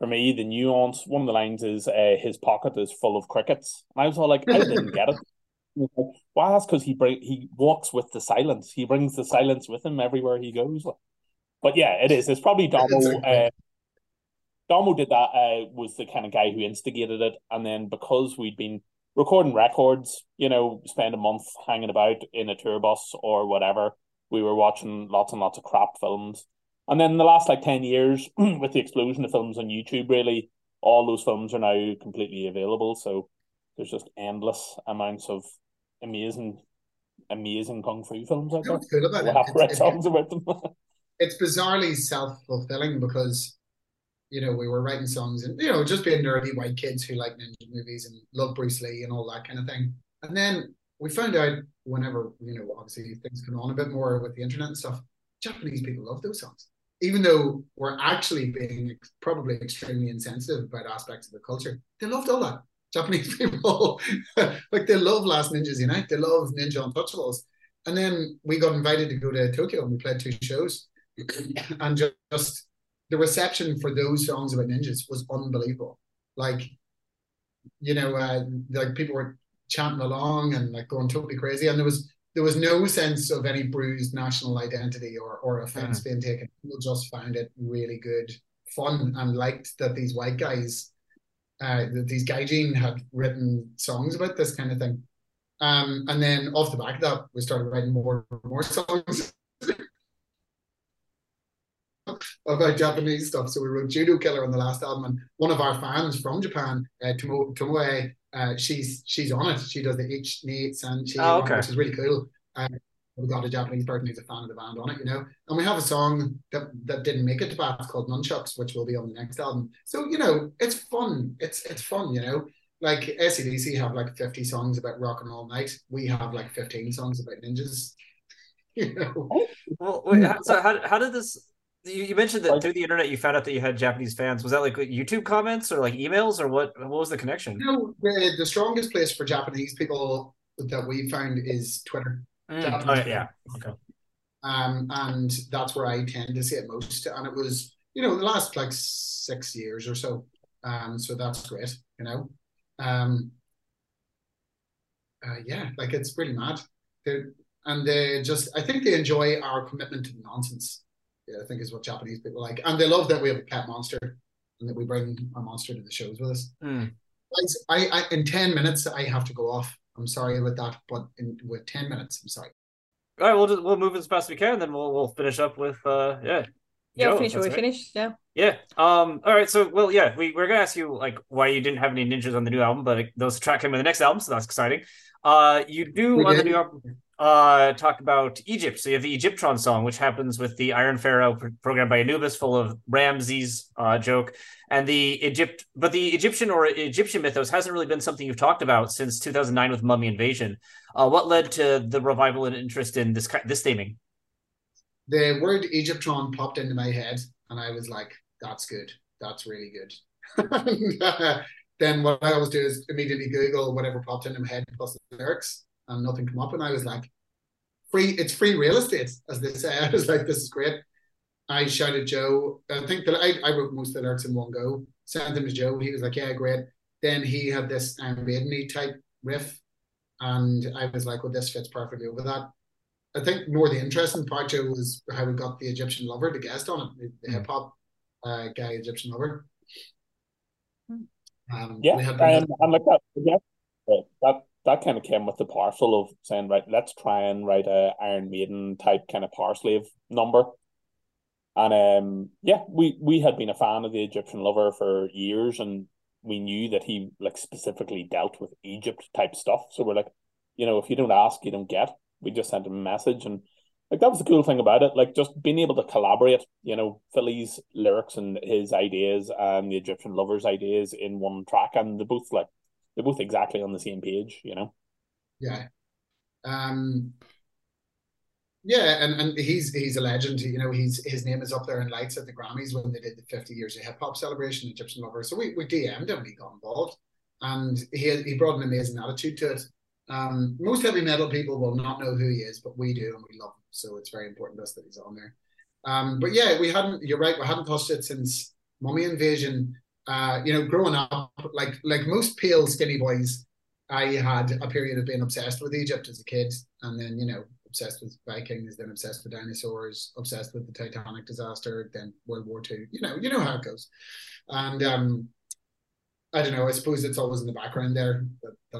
For me, the nuance, one of the lines is his pocket is full of crickets. And I was all like, I didn't get it. Like, well, that's because he walks with the silence. He brings the silence with him everywhere he goes. But yeah, it is. It's probably Domo. Domo did that, was the kind of guy who instigated it. And then because we'd been recording records, you know, spend a month hanging about in a tour bus or whatever, we were watching lots and lots of crap films. And then in the last, 10 years, with the explosion of films on YouTube, really, all those films are now completely available. So there's just endless amounts of amazing Kung Fu films out there. Cool about we'll have to write songs about them. It's bizarrely self-fulfilling because, you know, we were writing songs and, you know, just being nerdy white kids who like ninja movies and love Bruce Lee and all that kind of thing. And then we found out whenever, you know, obviously things come on a bit more with the internet and stuff, Japanese people love those songs. Even though we're actually being probably extremely insensitive about aspects of the culture, they loved all that. Japanese people, they love Last Ninjas Unite, they love Ninja Untouchables. And then we got invited to go to Tokyo and we played 2 shows. And just the reception for those songs about ninjas was unbelievable. You know, people were chanting along and going totally crazy. And there was no sense of any bruised national identity or offense being taken. People just found it really good fun and liked that these white guys, that these gaijin had written songs about this kind of thing. And then off the back of that, we started writing more songs about Japanese stuff. So we wrote Judo Killer on the last album, and one of our fans from Japan, Tomoe, she's on it. She does the H-Nates, which is really cool. We got a Japanese person who's a fan of the band on it, you know. And we have a song that didn't make it to Bath called Nunchucks, which will be on the next album. So, you know, it's fun. It's fun, you know. AC/DC have 50 songs about rocking all night. We have 15 songs about ninjas. You know. Well, wait, so how did this? You mentioned that through the internet you found out that you had Japanese fans. Was that YouTube comments or emails or what was the connection? You know, the strongest place for Japanese people that we found is Twitter. Okay. And that's where I tend to see it most. And it was, you know, the last 6 years or so. So that's great, you know. It's really mad. I think they enjoy our commitment to nonsense. I think is what Japanese people like. And they love that we have a pet monster and that we bring a monster to the shows with us. Mm. I in 10 minutes, I have to go off. I'm sorry about that, but with 10 minutes, I'm sorry. All right, we'll move as fast as we can, and then we'll finish up with, Yeah, we'll finish. Yeah. Yeah. All right, so, we're going to ask you, why you didn't have any ninjas on the new album, but those track came in the next album, so that's exciting. You do on the new album... talk about Egypt. So you have the Egyptron song, which happens with the Iron Pharaoh programmed by Anubis, full of Ramses joke. And the Egyptian mythos hasn't really been something you've talked about since 2009 with Mummy Invasion. What led to the revival and interest in this theming? The word Egyptron popped into my head, and I was like, that's good. That's really good. And, then what I always do is immediately Google whatever popped into my head plus the lyrics, and nothing come up. And I was like, it's free real estate, as they say. I was like, this is great. I shouted Joe. I think that I wrote most of the lyrics in one go. Sent them to Joe. He was like, yeah, great. Then he had this Iron Maiden-y type riff. And I was like, well, this fits perfectly over that. I think more the interesting part, Joe, was how we got the Egyptian Lover to guest on it, the hip-hop guy, Egyptian Lover. That kind of came with the parcel of saying, right, let's try and write a Iron Maiden type kind of power slave number. And we had been a fan of the Egyptian Lover for years, and we knew that he like specifically dealt with Egypt type stuff. So we're like, you know, if you don't ask, you don't get. We just sent him a message, and like that was the cool thing about it, like just being able to collaborate, you know, Philly's lyrics and his ideas and the Egyptian Lover's ideas in one track, and they're both exactly on the same page, you know. Yeah. And he's a legend, you know. His name is up there in lights at the Grammys when they did the 50 years of hip hop celebration, Egyptian Lover. So we DM'd him, he got involved, and he brought an amazing attitude to it. Most heavy metal people will not know who he is, but we do, and we love him. So it's very important to us that he's on there. But yeah, we hadn't touched it since Mummy Invasion. You know, growing up, like most pale, skinny boys, I had a period of being obsessed with Egypt as a kid, and then, you know, obsessed with Vikings, then obsessed with dinosaurs, obsessed with the Titanic disaster, then World War II. You know how it goes. And I don't know, I suppose it's always in the background there,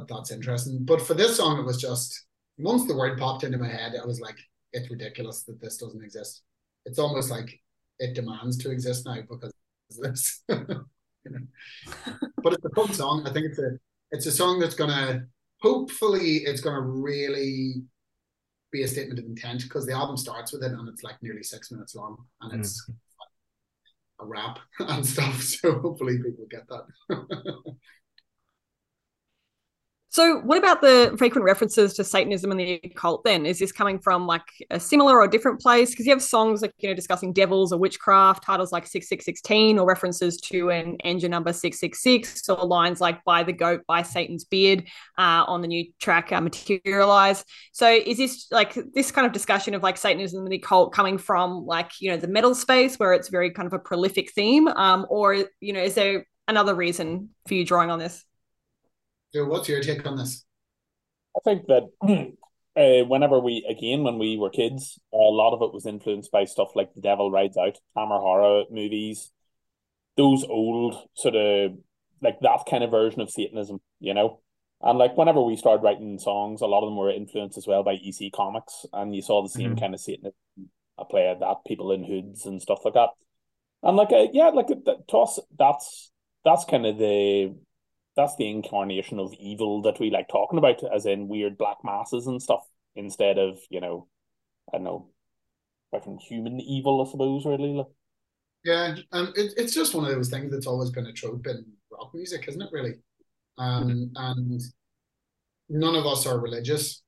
that's interesting. But for this song, it was just, once the word popped into my head, I was like, it's ridiculous that this doesn't exist. It's almost like it demands to exist now because of this. But it's a fun song. I think it's a song that's gonna, hopefully it's gonna really be a statement of intent, because the album starts with it and it's like nearly 6 minutes long, and it's a rap and stuff. So hopefully people get that. So what about the frequent references to Satanism and the occult then? Is this coming from like a similar or different place? Because you have songs like, you know, discussing devils or witchcraft, titles like 6616, or references to an engine number 666, or lines like by the goat, by Satan's beard on the new track Materialize. So is this like this kind of discussion of like Satanism and the occult coming from like, you know, the metal space where it's very kind of a prolific theme? Or, you know, is there another reason for you drawing on this? So what's your take on this? I think that when we were kids, a lot of it was influenced by stuff like The Devil Rides Out, Hammer horror movies, those old sort of, like that kind of version of Satanism, you know? And like whenever we started writing songs, a lot of them were influenced as well by EC Comics, and you saw the same kind of Satanism, a play of that, people in hoods and stuff like that. And like, to us, that's kind of the... That's the incarnation of evil that we like talking about, as in weird black masses and stuff, instead of, you know, I don't know, fucking human evil, I suppose, really. Yeah, it's just one of those things that's always been a trope in rock music, isn't it, really? And none of us are religious,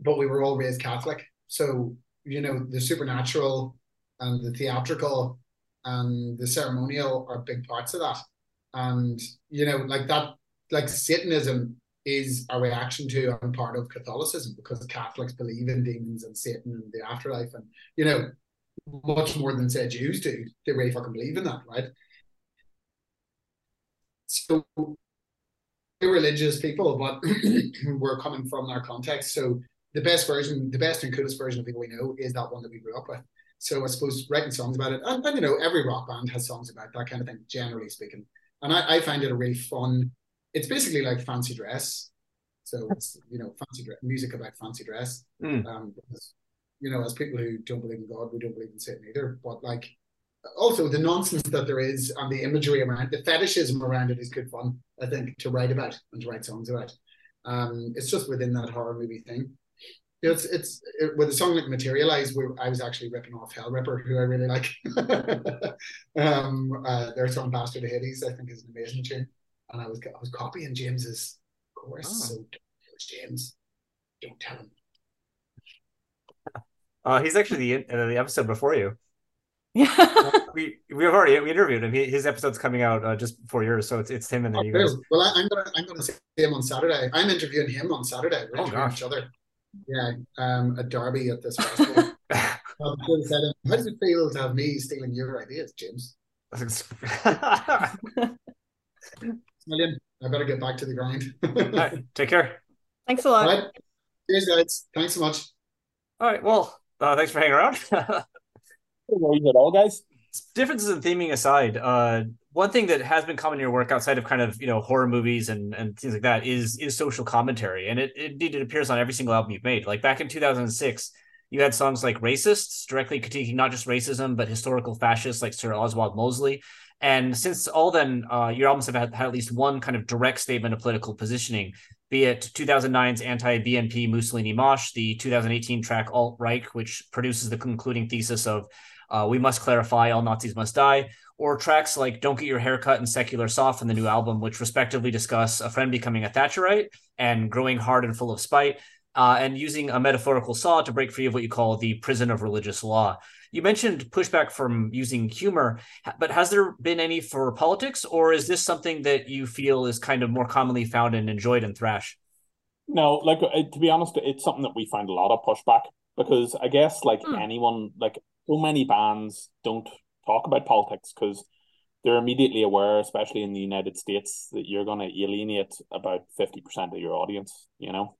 but we were all raised Catholic. So, you know, the supernatural and the theatrical and the ceremonial are big parts of that. And, you know, like that, like Satanism is a reaction to and part of Catholicism, because Catholics believe in demons and Satan and the afterlife, and, you know, much more than, say, Jews do. They really fucking believe in that, right? So we're religious people, but we're coming from our context. So the best and coolest version of people we know is that one that we grew up with. So I suppose writing songs about it, and you know, every rock band has songs about that kind of thing, generally speaking. And I find it a really fun, it's basically like fancy dress. So it's, you know, fancy dress, music about fancy dress. You know, as people who don't believe in God, we don't believe in Satan either. But like, also the nonsense that there is and the imagery around, the fetishism around it is good fun, I think, to write about and to write songs about. It's just within that horror movie thing. You know, it's with a song like Materialize, where I was actually ripping off Hell Ripper, who I really like. Their song Bastard of Hades, I think, is an amazing tune. And I was copying James's chorus. Oh. So James, don't tell him. He's actually in the episode before you. Yeah, we interviewed him. His episode's coming out just before yours, so it's him and then you guys. Well, I'm gonna see him on Saturday. I'm interviewing him on Saturday. We're interviewing each other. Yeah, at Derby at this festival. How does it feel to have me stealing your ideas, James? Million. I better get back to the grind. All right, take care. Thanks a lot. All right. Cheers, guys. Thanks so much. All right. Well, thanks for hanging around. No worries at all, guys. Differences in theming aside, one thing that has been common in your work outside of kind of, you know, horror movies and things like that is social commentary. And it appears on every single album you've made. Like back in 2006, you had songs like Racists, directly critiquing not just racism, but historical fascists like Sir Oswald Mosley. And since all then, your albums have had at least one kind of direct statement of political positioning, be it 2009's anti-BNP Mussolini Mosh, the 2018 track Alt Reich, which produces the concluding thesis of We Must Clarify, All Nazis Must Die, or tracks like Don't Get Your Haircut and Secular Soft in the new album, which respectively discuss a friend becoming a Thatcherite and growing hard and full of spite, and using a metaphorical saw to break free of what you call the prison of religious law. You mentioned pushback from using humor, but has there been any for politics, or is this something that you feel is kind of more commonly found and enjoyed in thrash? No, like, to be honest, it's something that we find a lot of pushback, because I guess like anyone, like so many bands don't talk about politics because they're immediately aware, especially in the United States, that you're going to alienate about 50% of your audience, you know?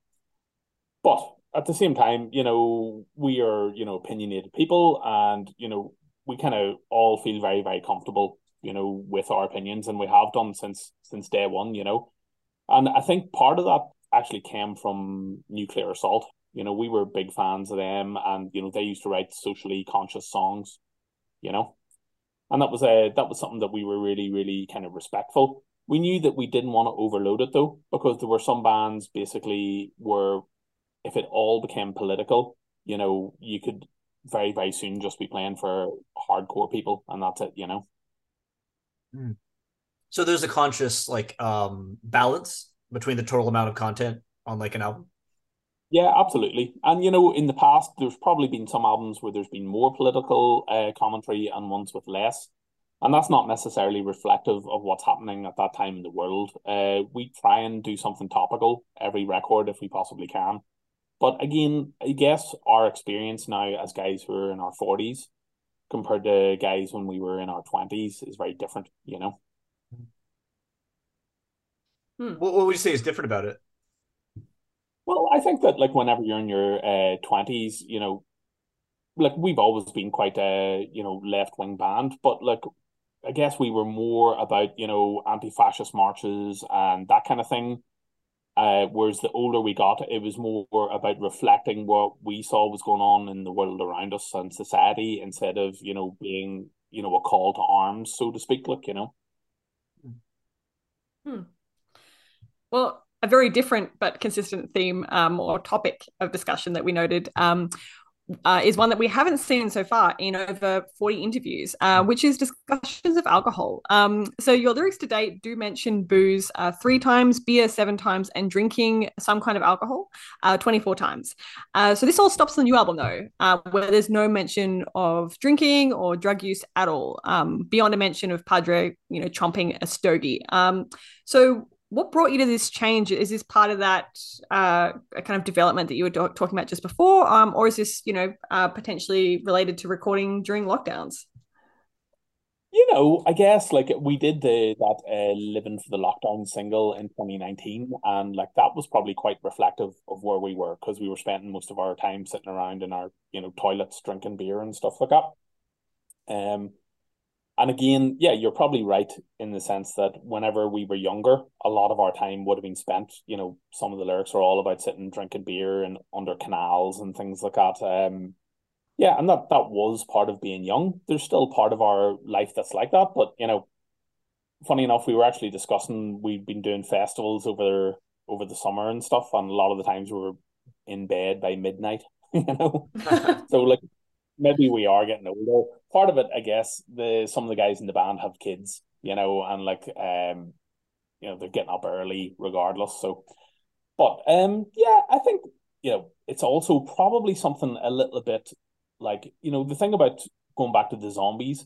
But at the same time, you know, we are, you know, opinionated people, and, you know, we kind of all feel very, very comfortable, you know, with our opinions, and we have done since day one, you know. And I think part of that actually came from Nuclear Assault. You know, we were big fans of them, and, you know, they used to write socially conscious songs, you know. And that was something that we were really, really kind of respectful. We knew that we didn't want to overload it, though, because there were some bands basically were, if it all became political, you know, you could very, very soon just be playing for hardcore people, and that's it, you know. Mm. So there's a conscious, like, balance between the total amount of content on, like, an album? Yeah, absolutely. And, you know, in the past, there's probably been some albums where there's been more political commentary and ones with less. And that's not necessarily reflective of what's happening at that time in the world. We try and do something topical every record if we possibly can. But again, I guess our experience now as guys who are in our 40s compared to guys when we were in our 20s is very different, you know? What would you say is different about it? Well, I think that, like, whenever you're in your 20s, you know, like, we've always been quite a, you know, left-wing band, but, like, I guess we were more about, you know, anti-fascist marches and that kind of thing. Whereas the older we got, it was more about reflecting what we saw was going on in the world around us and society, instead of, you know, being, you know, a call to arms, so to speak, like, you know. Well, a very different but consistent theme or topic of discussion that we noted is one that we haven't seen so far in over 40 interviews, which is discussions of alcohol. So your lyrics to date do mention booze 3 times, beer 7 times, and drinking some kind of alcohol 24 times. So this all stops the new album, though, where there's no mention of drinking or drug use at all, beyond a mention of Padre, you know, chomping a stogie. So what brought you to this change? Is this part of that kind of development that you were talking about just before? Or is this, you know, potentially related to recording during lockdowns? You know, I guess, like, we did that Living for the Lockdown single in 2019. And, like, that was probably quite reflective of where we were, because we were spending most of our time sitting around in our, you know, toilets, drinking beer and stuff like that. And again, yeah, you're probably right in the sense that whenever we were younger, a lot of our time would have been spent, you know, some of the lyrics are all about sitting, drinking beer and under canals and things like that. Yeah, and that was part of being young. There's still part of our life that's like that. But, you know, funny enough, we were actually discussing, we'd been doing festivals over the summer and stuff. And a lot of the times we were in bed by midnight, you know. So like maybe we are getting older. Part of it, I guess, some of the guys in the band have kids, you know, and like you know, they're getting up early regardless. So but yeah, I think, you know, it's also probably something a little bit like, you know, the thing about going back to the zombies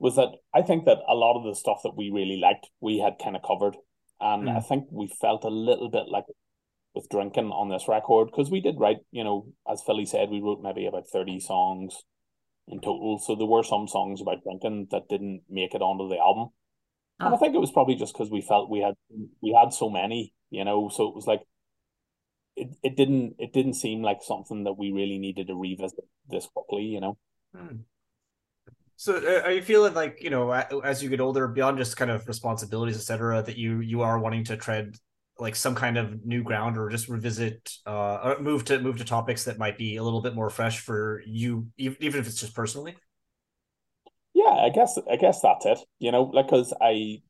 was that I think that a lot of the stuff that we really liked, we had kind of covered. And I think we felt a little bit like with drinking on this record, because we did write, you know, as Philly said, we wrote maybe about 30 songs in total. So there were some songs about drinking that didn't make it onto the album. Oh. And I think it was probably just because we felt we had so many, you know, so it was like, it didn't seem like something that we really needed to revisit this quickly, you know. Mm. So are you feeling like, you know, as you get older, beyond just kind of responsibilities, et cetera, that you are wanting to tread like some kind of new ground, or just revisit or move to topics that might be a little bit more fresh for you, even if it's just personally? Yeah, I guess that's it, you know, like, because I,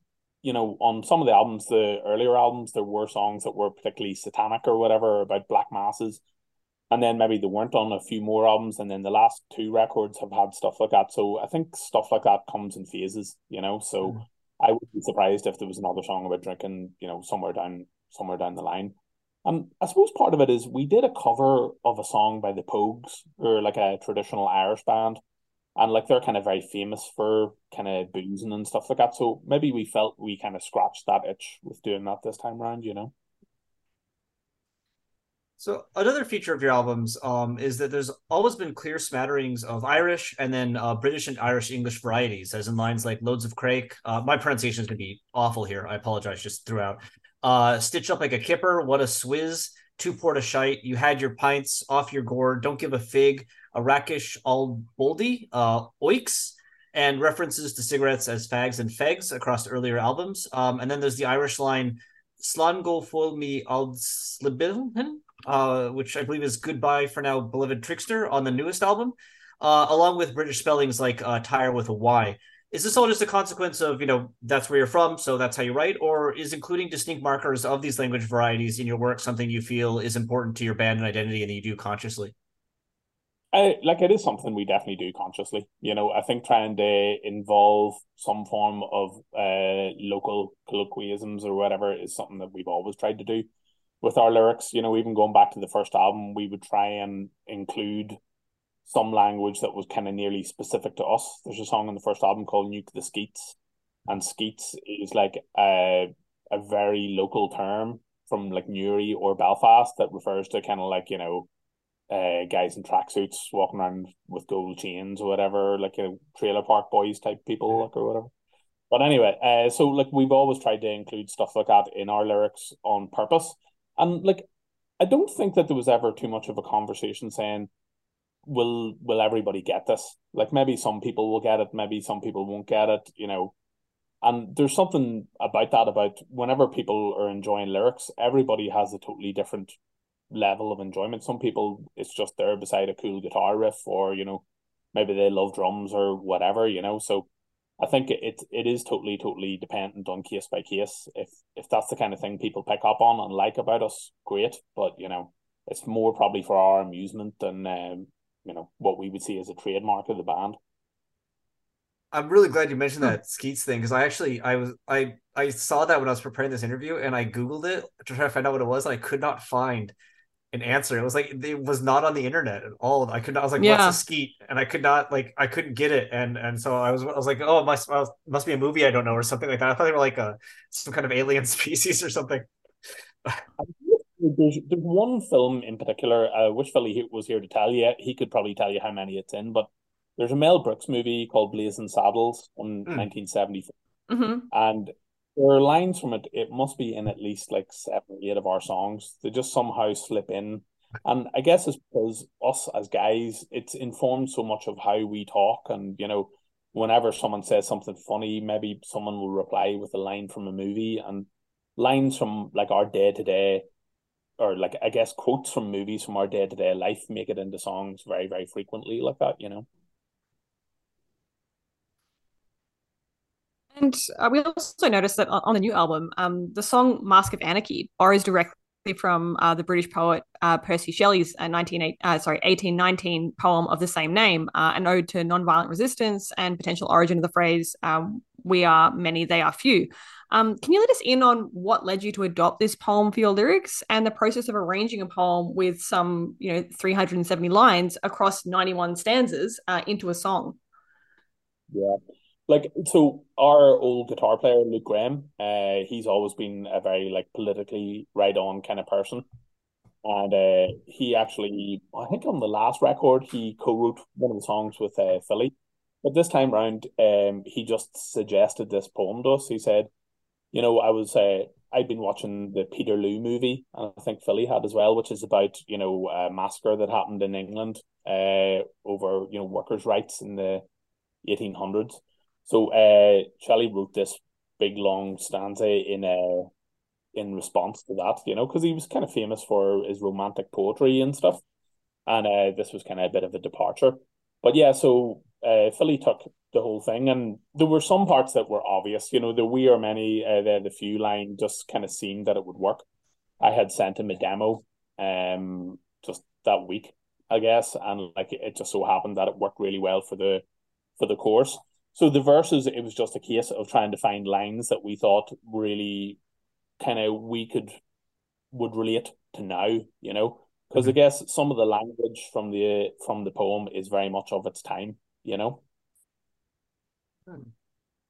you know, on some of the albums, the earlier albums, there were songs that were particularly satanic or whatever about black masses. And then maybe they weren't on a few more albums. And then the last two records have had stuff like that. So I think stuff like that comes in phases, you know. So I wouldn't be surprised if there was another song about drinking, you know, somewhere down the line. And I suppose part of it is we did a cover of a song by the Pogues, or like a traditional Irish band. And like they're kind of very famous for kind of boozing and stuff like that. So maybe we felt we kind of scratched that itch with doing that this time around, you know. So another feature of your albums is that there's always been clear smatterings of Irish and then British and Irish English varieties, as in lines like "loads of crake." My pronunciation is going to be awful here. I apologize just throughout. "Stitch up like a kipper. What a swizz. Two port of shite. You had your pints. Off your gourd. Don't give a fig. A rackish all boldy. Oiks." And references to cigarettes as fags and fegs across earlier albums. And then there's the Irish line, "Slán go fóill me ald slibilhin," which I believe is "Goodbye for Now, Beloved Trickster" on the newest album, along with British spellings like "tire" with a Y. Is this all just a consequence of, you know, that's where you're from, so that's how you write? Or is including distinct markers of these language varieties in your work something you feel is important to your band and identity and that you do consciously? Like, it is something we definitely do consciously. You know, I think trying to involve some form of local colloquialisms or whatever is something that we've always tried to do with our lyrics. You know, even going back to the first album, we would try and include some language that was kind of nearly specific to us. There's a song on the first album called "Nuke the Skeets," and skeets is like a very local term from like Newry or Belfast that refers to kind of like, you know, guys in tracksuits walking around with gold chains or whatever, like, you know, trailer park boys type people, like, or whatever. But anyway, so like we've always tried to include stuff like that in our lyrics on purpose. And like, I don't think that there was ever too much of a conversation saying, will everybody get this? Like, maybe some people will get it, maybe some people won't get it, you know. And there's something about that, about whenever people are enjoying lyrics, everybody has a totally different level of enjoyment. Some people, it's just there beside a cool guitar riff, or, you know, maybe they love drums or whatever, you know. So I think it is totally dependent on case by case. If that's the kind of thing people pick up on and like about us, great. But, you know, it's more probably for our amusement than, you know, what we would see as a trademark of the band. I'm really glad you mentioned that Skeets thing, because I saw that when I was preparing this interview, and I Googled it to try to find out what it was, and I could not find an answer. It was like, it was not on the internet at all. I was like, yeah, what's a skeet? And I couldn't get it. And so I was like, oh, it must be a movie I don't know, or something like that. I thought they were like some kind of alien species or something. There's one film in particular, I wish Philly was here to tell you. He could probably tell you how many it's in, but there's a Mel Brooks movie called Blazing Saddles in 1974. Mm-hmm. And there are lines from it must be in at least like 7 or 8 of our songs. They just somehow slip in. And I guess it's because us as guys, it's informed so much of how we talk. And, you know, whenever someone says something funny, maybe someone will reply with a line from a movie, and lines from like our day-to-day, or like, I guess, quotes from movies from our day-to-day life make it into songs very, very frequently like that, you know. And we also noticed that on the new album, the song "Mask of Anarchy" borrows directly from the British poet Percy Shelley's 1819 poem of the same name, an ode to nonviolent resistance and potential origin of the phrase, we are many, they are few. Can you let us in on what led you to adopt this poem for your lyrics and the process of arranging a poem with some, 370 lines across 91 stanzas into a song? Yeah. So our old guitar player, Luke Graham, he's always been a very politically right on kind of person. And he actually, I think on the last record, he co-wrote one of the songs with Philly. But this time round, he just suggested this poem to us. He said, I'd been watching the Peterloo movie, and I think Philly had as well, which is about, a massacre that happened in England over, workers' rights in the 1800s. So Shelley wrote this big long stanza in response to that, because he was kind of famous for his romantic poetry and stuff. And this was kind of a bit of a departure. But yeah, so Philly took the whole thing, and there were some parts that were obvious, the we are many, the few line just kind of seemed that it would work. I had sent him a demo just that week, I guess, and it just so happened that it worked really well for the course. So the verses, it was just a case of trying to find lines that we thought really kind of would relate to now, because I guess some of the language from the poem is very much of its time,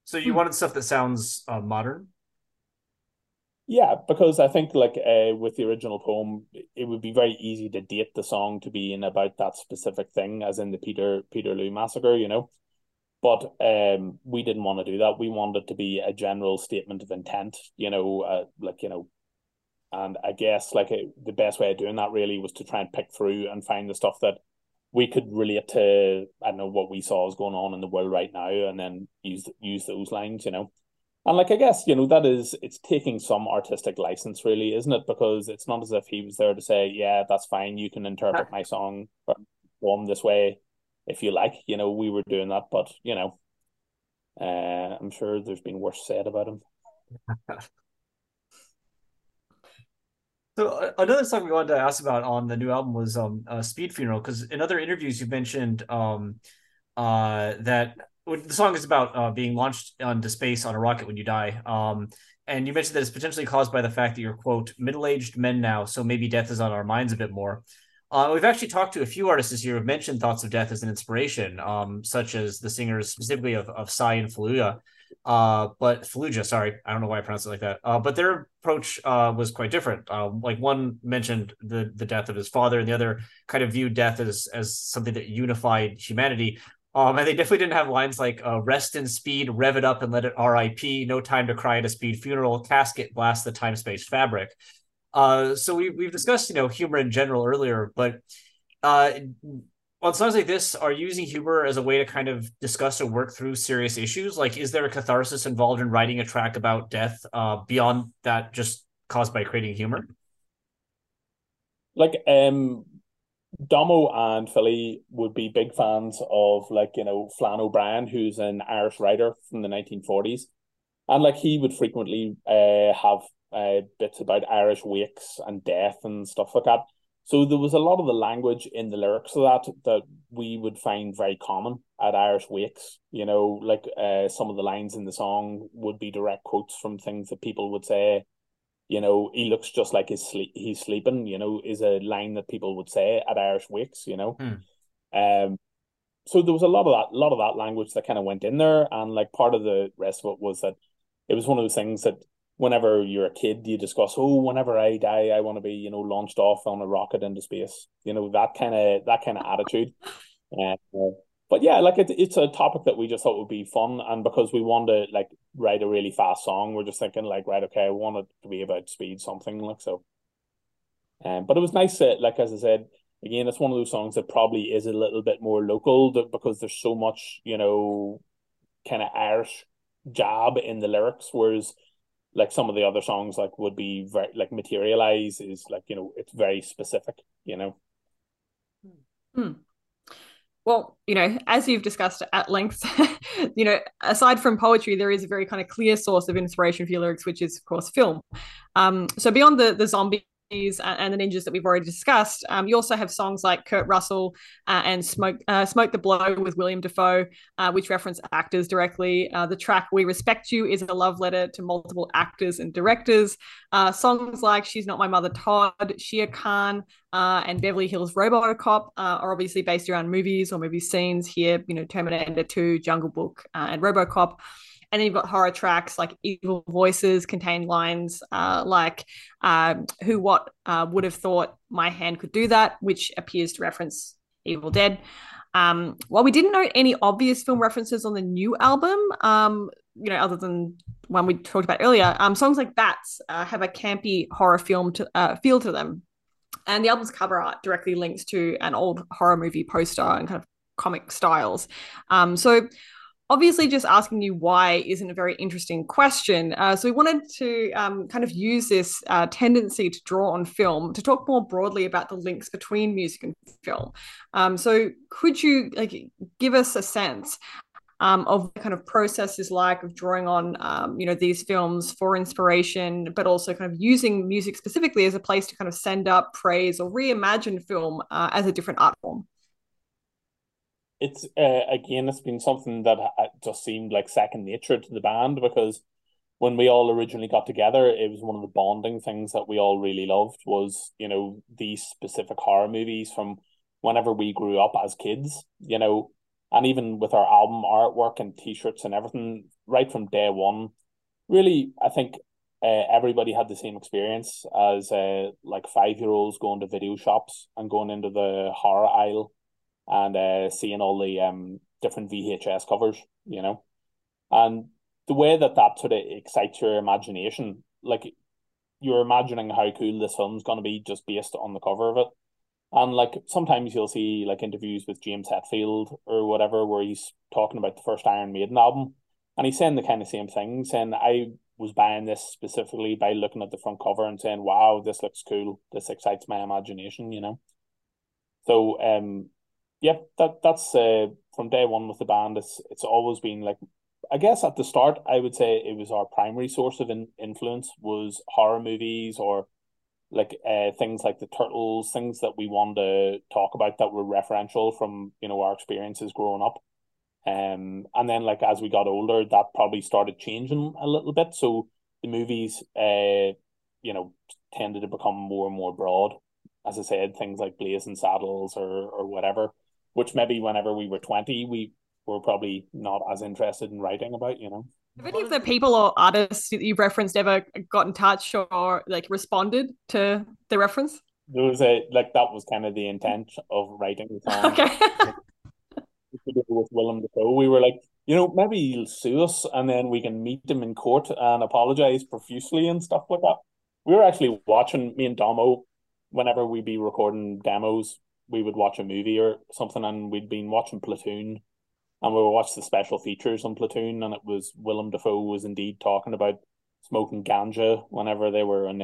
So you wanted stuff that sounds modern? Yeah, because I think with the original poem, it would be very easy to date the song to be in about that specific thing, as in the Peterloo massacre, But we didn't want to do that. We wanted it to be a general statement of intent, and I guess the best way of doing that really was to try and pick through and find the stuff that we could relate to, I don't know, what we saw is going on in the world right now, and then use those lines, And I guess, that is, it's taking some artistic license really, isn't it? Because it's not as if he was there to say, yeah, that's fine, you can interpret my song or poem this way. If you like, we were doing that, but I'm sure there's been worse said about him. So another song we wanted to ask about on the new album was "Speed Funeral," because in other interviews you mentioned that the song is about being launched into space on a rocket when you die, and you mentioned that it's potentially caused by the fact that you're, quote, middle-aged men now, so maybe death is on our minds a bit more. We've actually talked to a few artists this year who have mentioned thoughts of death as an inspiration, such as the singers specifically of Psy and Fallujah. But Fallujah, sorry, I don't know why I pronounced it like that. But their approach was quite different. One mentioned the death of his father, and the other kind of viewed death as something that unified humanity. And they definitely didn't have lines like rest in speed, rev it up and let it RIP, no time to cry at a speed funeral, casket blast the time-space fabric. So we've discussed, humor in general earlier, but on songs like this, are you using humor as a way to kind of discuss or work through serious issues? Is there a catharsis involved in writing a track about death beyond that just caused by creating humor? Domo and Philly would be big fans of, Flann O'Brien, who's an Irish writer from the 1940s. And, he would frequently have bits about Irish wakes and death and stuff like that. So there was a lot of the language in the lyrics of that we would find very common at Irish wakes. Some of the lines in the song would be direct quotes from things that people would say. He looks just like he's sleeping, is a line that people would say at Irish wakes, So there was a lot of that language that kind of went in there, and part of the rest of it was that it was one of those things that whenever you're a kid, you discuss, whenever I die, I want to be, launched off on a rocket into space, that kind of attitude. But yeah, it's a topic that we just thought would be fun. And because we wanted to write a really fast song, we're just thinking right, okay, I want it to be about speed, something like so. But it was nice, as I said, again, it's one of those songs that probably is a little bit more local because there's so much, kind of Irish jab in the lyrics, whereas some of the other songs would be very Materialize is it's very specific, Well, as you've discussed at length, aside from poetry, there is a very kind of clear source of inspiration for your lyrics, which is of course film. So beyond the zombie and the Ninjas that we've already discussed, you also have songs like Kurt Russell and Smoke the Blow with William Dafoe, which reference actors directly. The track We Respect You is a love letter to multiple actors and directors. Songs like She's Not My Mother Todd, Shere Khan, and Beverly Hills Robocop are obviously based around movies or movie scenes here, you know, Terminator 2, Jungle Book, and Robocop. And then you've got horror tracks like Evil Voices contain lines like who what would have thought my hand could do that, which appears to reference Evil Dead. While we didn't note any obvious film references on the new album, you know, other than one we talked about earlier, songs like Bats have a campy horror film feel to them. And the album's cover art directly links to an old horror movie poster and kind of comic styles. So obviously, just asking you why isn't a very interesting question. So we wanted to kind of use this tendency to draw on film to talk more broadly about the links between music and film. So could you give us a sense of the kind of process is like of drawing on, you know, these films for inspiration, but also kind of using music specifically as a place to kind of send up, praise, or reimagine film as a different art form? It's again, it's been something that just seemed like second nature to the band, because when we all originally got together, it was one of the bonding things that we all really loved was, you know, these specific horror movies from whenever we grew up as kids, you know, and even with our album artwork and T-shirts and everything right from day one. Really, I think everybody had the same experience as like 5-year-olds going to video shops and going into the horror aisle and seeing all the different VHS covers, you know. And the way that that sort of excites your imagination, like you're imagining how cool this film's going to be just based on the cover of it. And like sometimes you'll see like interviews with James Hetfield or whatever where he's talking about the first Iron Maiden album, and he's saying the kind of same thing, saying I was buying this specifically by looking at the front cover and saying, wow, this looks cool, this excites my imagination, you know. So yeah, that's from day one with the band. It's always been like, I guess at the start, I would say it was our primary source of influence was horror movies or like things like the Turtles, things that we wanted to talk about that were referential from, you know, our experiences growing up. And then like as we got older, that probably started changing a little bit. So the movies, you know, tended to become more and more broad. As I said, things like Blazing Saddles or whatever, which maybe whenever we were 20, we were probably not as interested in writing about, you know. Have any of the people or artists that you referenced ever got in touch or like responded to the reference? There was that was kind of the intent of writing the song. Okay. With Willem Dafoe, we were like, you know, maybe he'll sue us and then we can meet him in court and apologize profusely and stuff like that. We were actually watching, me and Domo, whenever we'd be recording demos, we would watch a movie or something, and we'd been watching Platoon, and we would watch the special features on Platoon, and it was Willem Dafoe was indeed talking about smoking ganja whenever they were in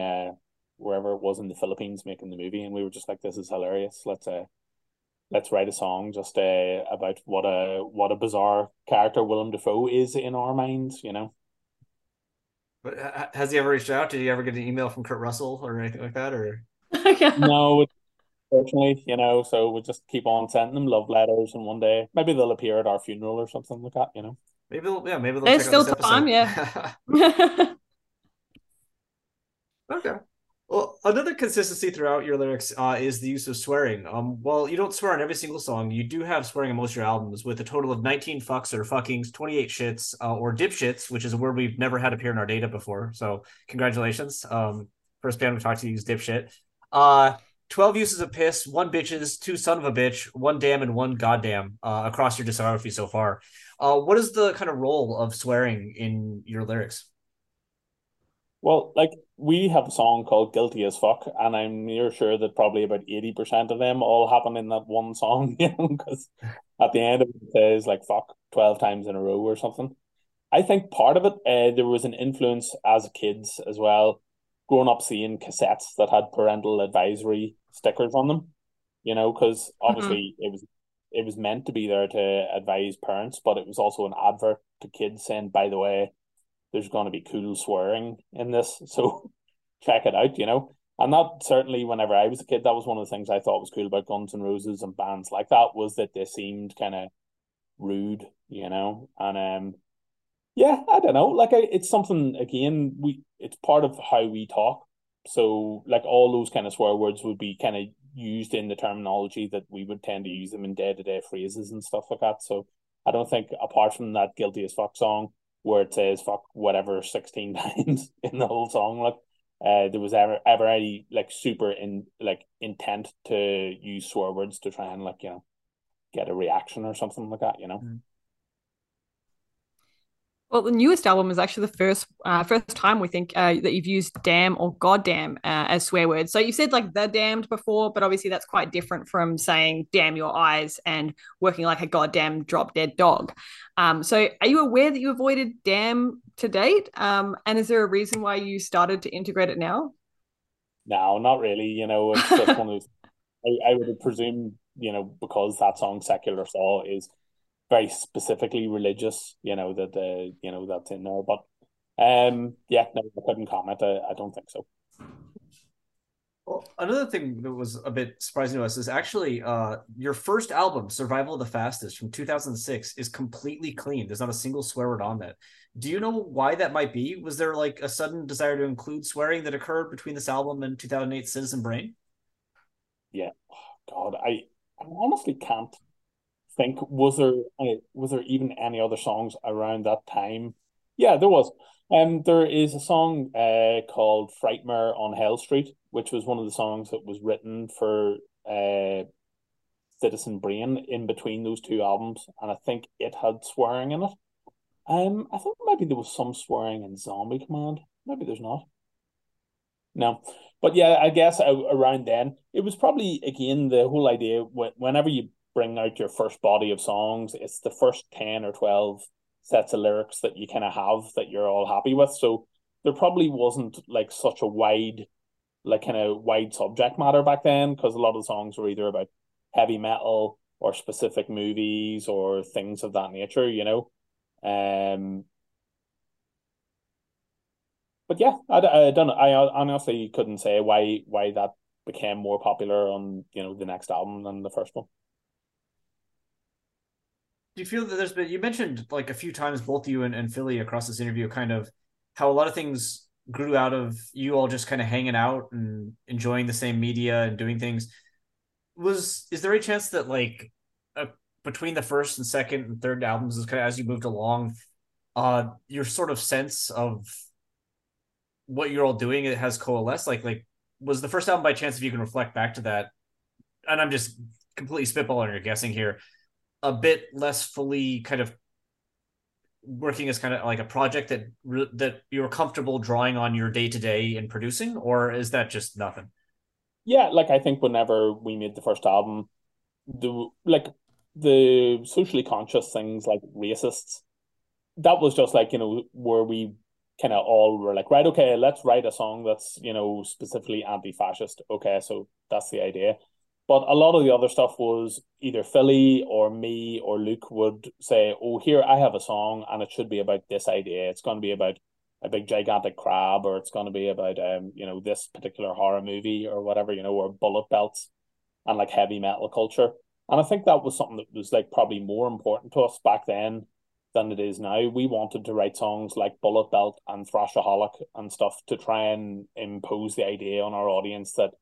wherever it was in the Philippines making the movie, and we were just like, this is hilarious. Let's write a song just about what a bizarre character Willem Dafoe is in our minds, you know. But has he ever reached out? Did he ever get an email from Kurt Russell or anything like that, or? Yeah. No, unfortunately, you know, so we'll just keep on sending them love letters, and one day maybe they'll appear at our funeral or something like that, you know. Maybe they'll there's still time, yeah. Okay. Well, another consistency throughout your lyrics is the use of swearing. While you don't swear on every single song, you do have swearing in most of your albums, with a total of 19 fucks or fuckings, 28 shits, or dipshits, which is a word we've never had appear in our data before. So congratulations. First band we talked to use dipshit. 12 uses of piss, 1 bitches, 2 son of a bitch, 1 damn, and 1 goddamn across your discography so far. What is the kind of role of swearing in your lyrics? Well, like we have a song called Guilty as Fuck, and I'm near sure that probably about 80% of them all happen in that one song, you know, because at the end of it says like fuck 12 times in a row or something. I think part of it, there was an influence as kids as well, growing up seeing cassettes that had parental advisory stickers on them, you know, because obviously it was meant to be there to advise parents, but it was also an advert to kids saying, by the way, there's going to be cool swearing in this, so check it out, you know. And that certainly, whenever I was a kid, that was one of the things I thought was cool about Guns N' Roses and bands like that, was that they seemed kind of rude, you know. And yeah, I don't know. Like, it's something, again, it's part of how we talk. So, like, all those kind of swear words would be kind of used in the terminology that we would tend to use them in day-to-day phrases and stuff like that. So I don't think, apart from that Guilty as Fuck song, where it says fuck whatever 16 times in the whole song, like, there was ever any, like, super intent to use swear words to try and, like, you know, get a reaction or something like that, you know. Mm. Well, the newest album is actually the first time we think that you've used damn or goddamn as swear words. So you've said, like, the damned before, but obviously that's quite different from saying damn your eyes and working like a goddamn drop dead dog. So are you aware that you avoided damn to date? And is there a reason why you started to integrate it now? No, not really. You know, it's just one of those, I would presume, you know, because that song Secular Assault is very specifically religious, you know, that you know, that's in there. But yeah, no, I couldn't comment. I don't think so. Well, another thing that was a bit surprising to us is actually your first album, Survival of the Fastest, from 2006, is completely clean. There's not a single swear word on that. Do you know why that might be? Was there, like, a sudden desire to include swearing that occurred between this album and 2008's Citizen Brain? Yeah. Oh, God, I honestly can't think, was there even any other songs around that time? Yeah, there was. There is a song called Frightmare on Hell Street, which was one of the songs that was written for Citizen Brain in between those two albums, and I think it had swearing in it. I thought maybe there was some swearing in Zombie Command. Maybe there's not. No. But yeah, I guess around then, it was probably, again, the whole idea, whenever you bring out your first body of songs, it's the first 10 or 12 sets of lyrics that you kind of have that you're all happy with. So there probably wasn't, like, such a wide, like, kind of wide subject matter back then, because a lot of the songs were either about heavy metal or specific movies or things of that nature, you know. But yeah, I don't know. I honestly couldn't say why that became more popular on, you know, the next album than the first one. Do you feel that there's been, you mentioned, like, a few times, both you and Philly across this interview, kind of how a lot of things grew out of you all just kind of hanging out and enjoying the same media and doing things. Is there a chance that, like, between the first and second and third albums, is kind of, as you moved along, your sort of sense of what you're all doing, it has coalesced? Like was the first album, by chance, if you can reflect back to that, and I'm just completely spitballing or guessing here, a bit less fully kind of working as kind of like a project that you're comfortable drawing on your day-to-day and producing, or is that just nothing? Yeah, like, I think whenever we made the first album, the socially conscious things like racists, that was just like, you know, where we kind of all were like, right, okay, let's write a song that's, you know, specifically anti-fascist. Okay, so that's the idea. But a lot of the other stuff was either Philly or me or Luke would say, oh, here, I have a song and it should be about this idea. It's going to be about a big gigantic crab, or it's going to be about, you know, this particular horror movie or whatever, you know, or bullet belts and, like, heavy metal culture. And I think that was something that was, like, probably more important to us back then than it is now. We wanted to write songs like Bullet Belt and Thrashaholic and stuff to try and impose the idea on our audience that,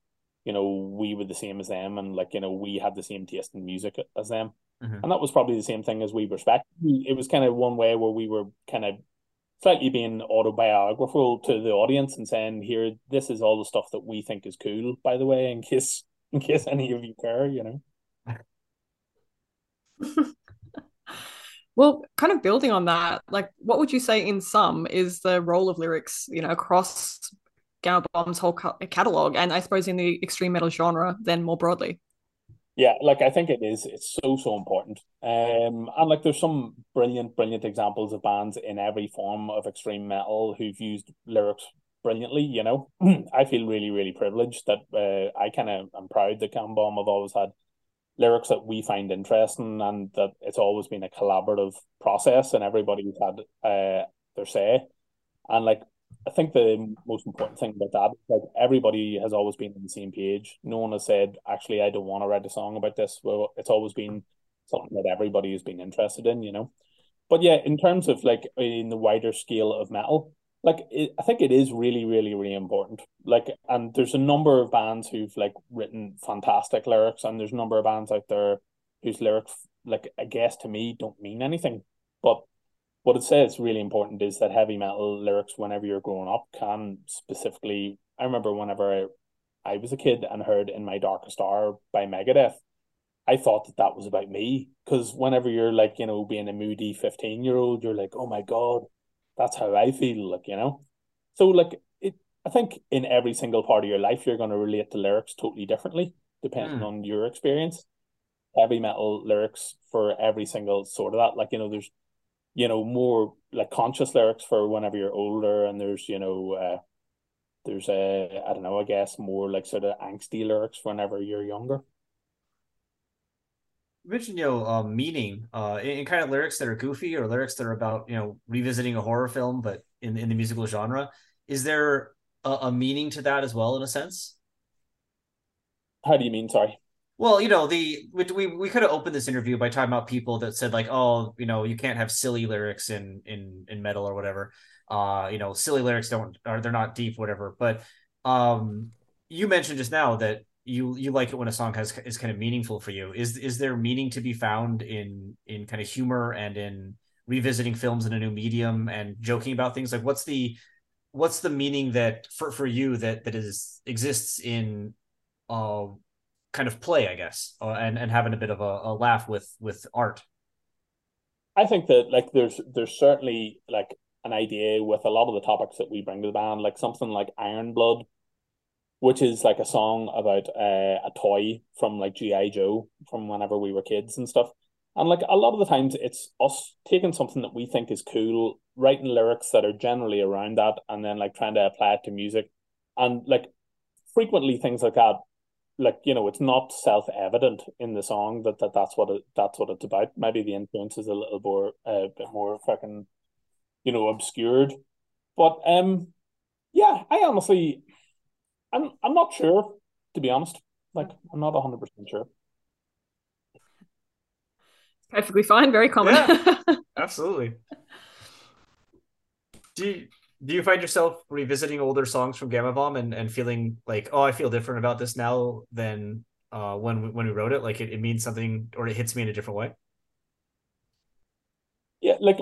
you know, we were the same as them, and, like, you know, we had the same taste in music as them. Mm-hmm. And that was probably the same thing as We Respect. It was kind of one way where we were kind of slightly being autobiographical to the audience and saying, here, this is all the stuff that we think is cool, by the way, in case any of you care, you know. Well, kind of building on that, like, what would you say in sum is the role of lyrics, you know, across Gama Bomb's whole catalogue, and I suppose in the extreme metal genre then more broadly? Yeah, like, I think it's so important. And, like, there's some brilliant examples of bands in every form of extreme metal who've used lyrics brilliantly, you know. I feel really privileged that I kind of am proud that Gama Bomb have always had lyrics that we find interesting, and that it's always been a collaborative process and everybody's had their say. And, like, I think the most important thing about that is like everybody has always been on the same page. No one has said, actually, I don't want to write a song about this. Well, it's always been something that everybody has been interested in, you know. But yeah, in terms of like in the wider scale of metal, like I think it is really, really, really important. Like, and there's a number of bands who've like written fantastic lyrics, and there's a number of bands out there whose lyrics, like I guess to me, don't mean anything. But what it says really important is that heavy metal lyrics, whenever you're growing up, can specifically. I remember whenever I was a kid and heard "In My Darkest Hour" by Megadeth, I thought that that was about me, because whenever you're like, you know, being a moody 15-year-old, you're like, oh my god, that's how I feel, like, you know. So like it, I think in every single part of your life, you're going to relate to lyrics totally differently depending on your experience. Heavy metal lyrics for every single sort of that, like, you know, there's, you know, more like conscious lyrics for whenever you're older, and there's, you know, there's a, I don't know, I guess more like sort of angsty lyrics whenever you're younger. You mentioned, you know, meaning in kind of lyrics that are goofy or lyrics that are about, you know, revisiting a horror film, but in the musical genre. Is there a meaning to that as well, in a sense? How do you mean? Sorry. Well, you know, we could have opened this interview by talking about people that said like, oh, you know, you can't have silly lyrics in metal or whatever. You know, silly lyrics they're not deep, whatever. But you mentioned just now that you like it when a song is kind of meaningful for you. Is there meaning to be found in kind of humor and in revisiting films in a new medium and joking about things? Like, what's the meaning that for you that exists in kind of play, I guess, and having a bit of a laugh with art? I think that like there's certainly like an idea with a lot of the topics that we bring to the band, like something like Iron Blood, which is like a song about a toy from like G.I. Joe from whenever we were kids and stuff. And like a lot of the times it's us taking something that we think is cool, writing lyrics that are generally around that, and then like trying to apply it to music. And like frequently things like that, like, you know, it's not self-evident in the song that's what it's about. Maybe the influence is a little more bit more fucking, you know, obscured. But yeah, I honestly, I'm not sure, to be honest. Like, I'm not 100% sure. Perfectly fine, very common. Yeah, absolutely. Do you find yourself revisiting older songs from Gama Bomb and feeling like, oh, I feel different about this now than when we wrote it? Like it means something, or it hits me in a different way? Yeah, like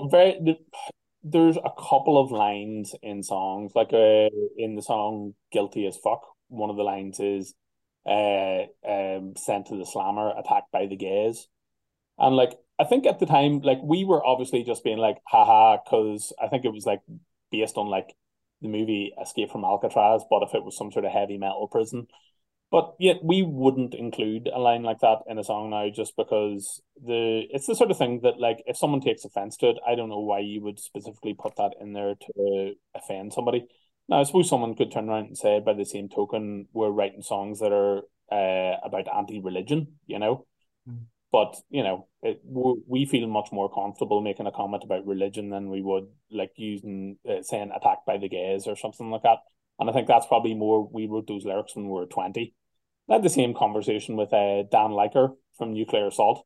there's a couple of lines in songs. Like in the song Guilty as Fuck, one of the lines is sent to the slammer, attacked by the gays. And like, I think at the time, like we were obviously just being like, haha, because I think it was like, based on like the movie Escape from Alcatraz, but if it was some sort of heavy metal prison. But yet we wouldn't include a line like that in a song now, just because it's the sort of thing that like if someone takes offense to it, I don't know why you would specifically put that in there to offend somebody. Now I suppose someone could turn around and say, by the same token, we're writing songs that are about anti-religion, you know. Mm-hmm. But, you know, we feel much more comfortable making a comment about religion than we would like using saying attacked by the gays or something like that. And I think that's probably more, we wrote those lyrics when we were 20. I had the same conversation with Dan Liker from Nuclear Assault.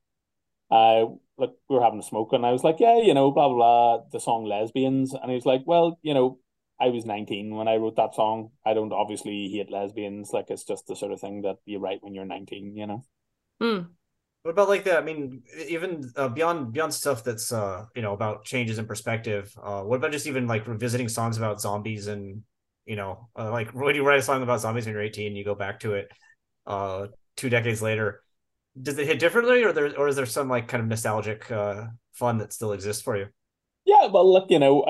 Like we were having a smoke and I was like, yeah, you know, blah, blah, blah, the song Lesbians. And he was like, well, you know, I was 19 when I wrote that song. I don't obviously hate lesbians. Like it's just the sort of thing that you write when you're 19, you know. Hmm. What about like that? I mean, even beyond stuff that's, you know, about changes in perspective, what about just even like revisiting songs about zombies and, you know, like when you write a song about zombies when you're 18, you go back to it 2 decades later, does it hit differently or is there some like kind of nostalgic fun that still exists for you? Yeah, well, look, you know,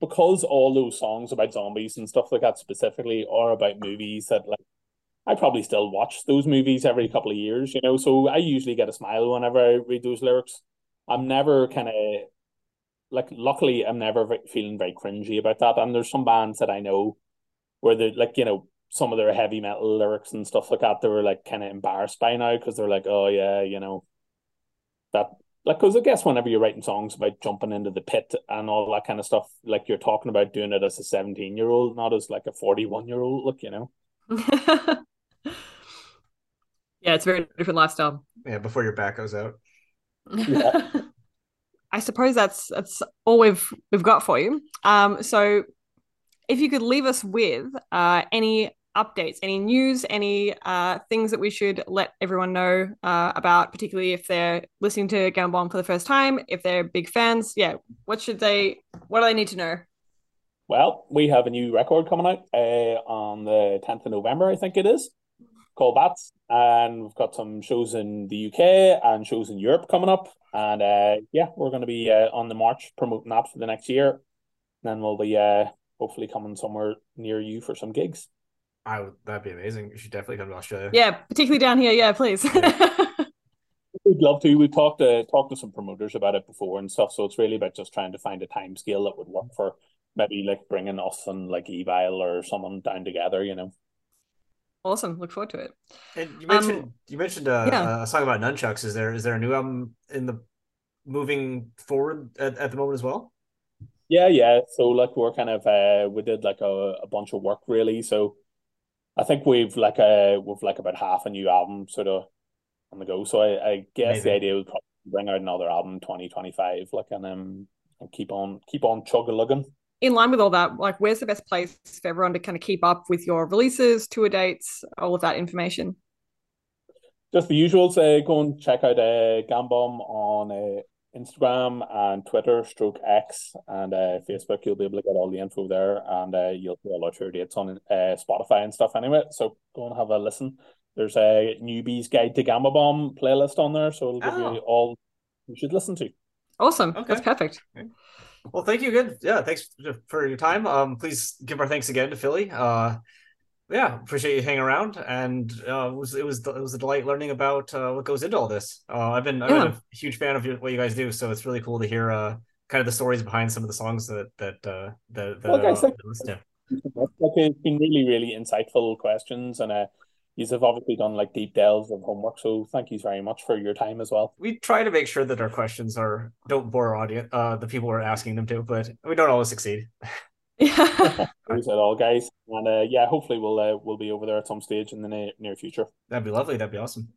because all those songs about zombies and stuff like that specifically are about movies that like, I probably still watch those movies every couple of years, you know, so I usually get a smile whenever I read those lyrics. I'm never kind of, like, luckily, I'm never feeling very cringy about that. And there's some bands that I know where they're, like, you know, some of their heavy metal lyrics and stuff like that, they were, like, kind of embarrassed by now because they're like, oh, yeah, you know, that like, because I guess whenever you're writing songs about jumping into the pit and all that kind of stuff, like, you're talking about doing it as a 17-year-old, not as like a 41-year-old, look, you know. Yeah, it's a very different lifestyle. Yeah, before your back goes out. Yeah. I suppose that's all we've got for you. So if you could leave us with any updates, any news, any things that we should let everyone know about, particularly if they're listening to Gama Bomb for the first time, if they're big fans, yeah, what do they need to know? Well, we have a new record coming out on the 10th of November, I think it is, called Bats, and we've got some shows in the UK and shows in Europe coming up, and we're going to be on the march promoting that for the next year, and then we'll be hopefully coming somewhere near you for some gigs. That'd be amazing. You should definitely come to Australia. Yeah, particularly down here. Yeah, please. Yeah. We'd love to. We've talked to some promoters about it before and stuff. So it's really about just trying to find a time scale that would work for maybe like bringing us and like Evile or someone down together, you know. Awesome. Look forward to it. And you mentioned a song about nunchucks. Is there a new album in the moving forward at the moment as well? Yeah. So like we're kind of we did like a bunch of work really. So I think we've about half a new album sort of on the go. So I guess the idea would probably bring out another album in 2025, like, and keep on chug-a-lugging. In line with all that, like, where's the best place for everyone to kind of keep up with your releases, tour dates, all of that information? Just the usual. So go and check out Gama Bomb on Instagram and Twitter, /X, and Facebook. You'll be able to get all the info there, and you'll see all our tour dates on Spotify and stuff anyway. So go and have a listen. There's a Newbie's Guide to Gama Bomb playlist on there, so it'll give you all you should listen to. Awesome. Okay. That's perfect. Okay. Well, thank you again. Yeah, thanks for your time. Please give our thanks again to Philly. Appreciate you hanging around, and it was a delight learning about what goes into all this. I've been a huge fan of what you guys do, so it's really cool to hear kind of the stories behind some of the songs that it's been really, really insightful questions, and you've obviously done like deep delves of homework, so thank you very much for your time as well. We try to make sure that our questions don't bore our audience, the people we're asking them to, but we don't always succeed. Yeah. Thanks at all, guys, and hopefully we'll be over there at some stage in the near future. That'd be lovely. That'd be awesome.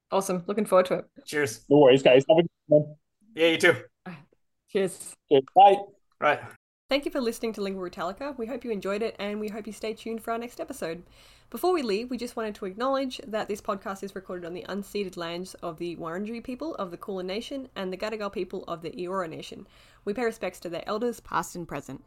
Looking forward to it. Cheers. No worries, guys. Have a good one. Yeah, you too. Cheers. Bye. Right. Thank you for listening to Lingua Brutalica. We hope you enjoyed it, and we hope you stay tuned for our next episode. Before we leave, we just wanted to acknowledge that this podcast is recorded on the unceded lands of the Wurundjeri people of the Kulin Nation and the Gadigal people of the Eora Nation. We pay respects to their elders, past and present.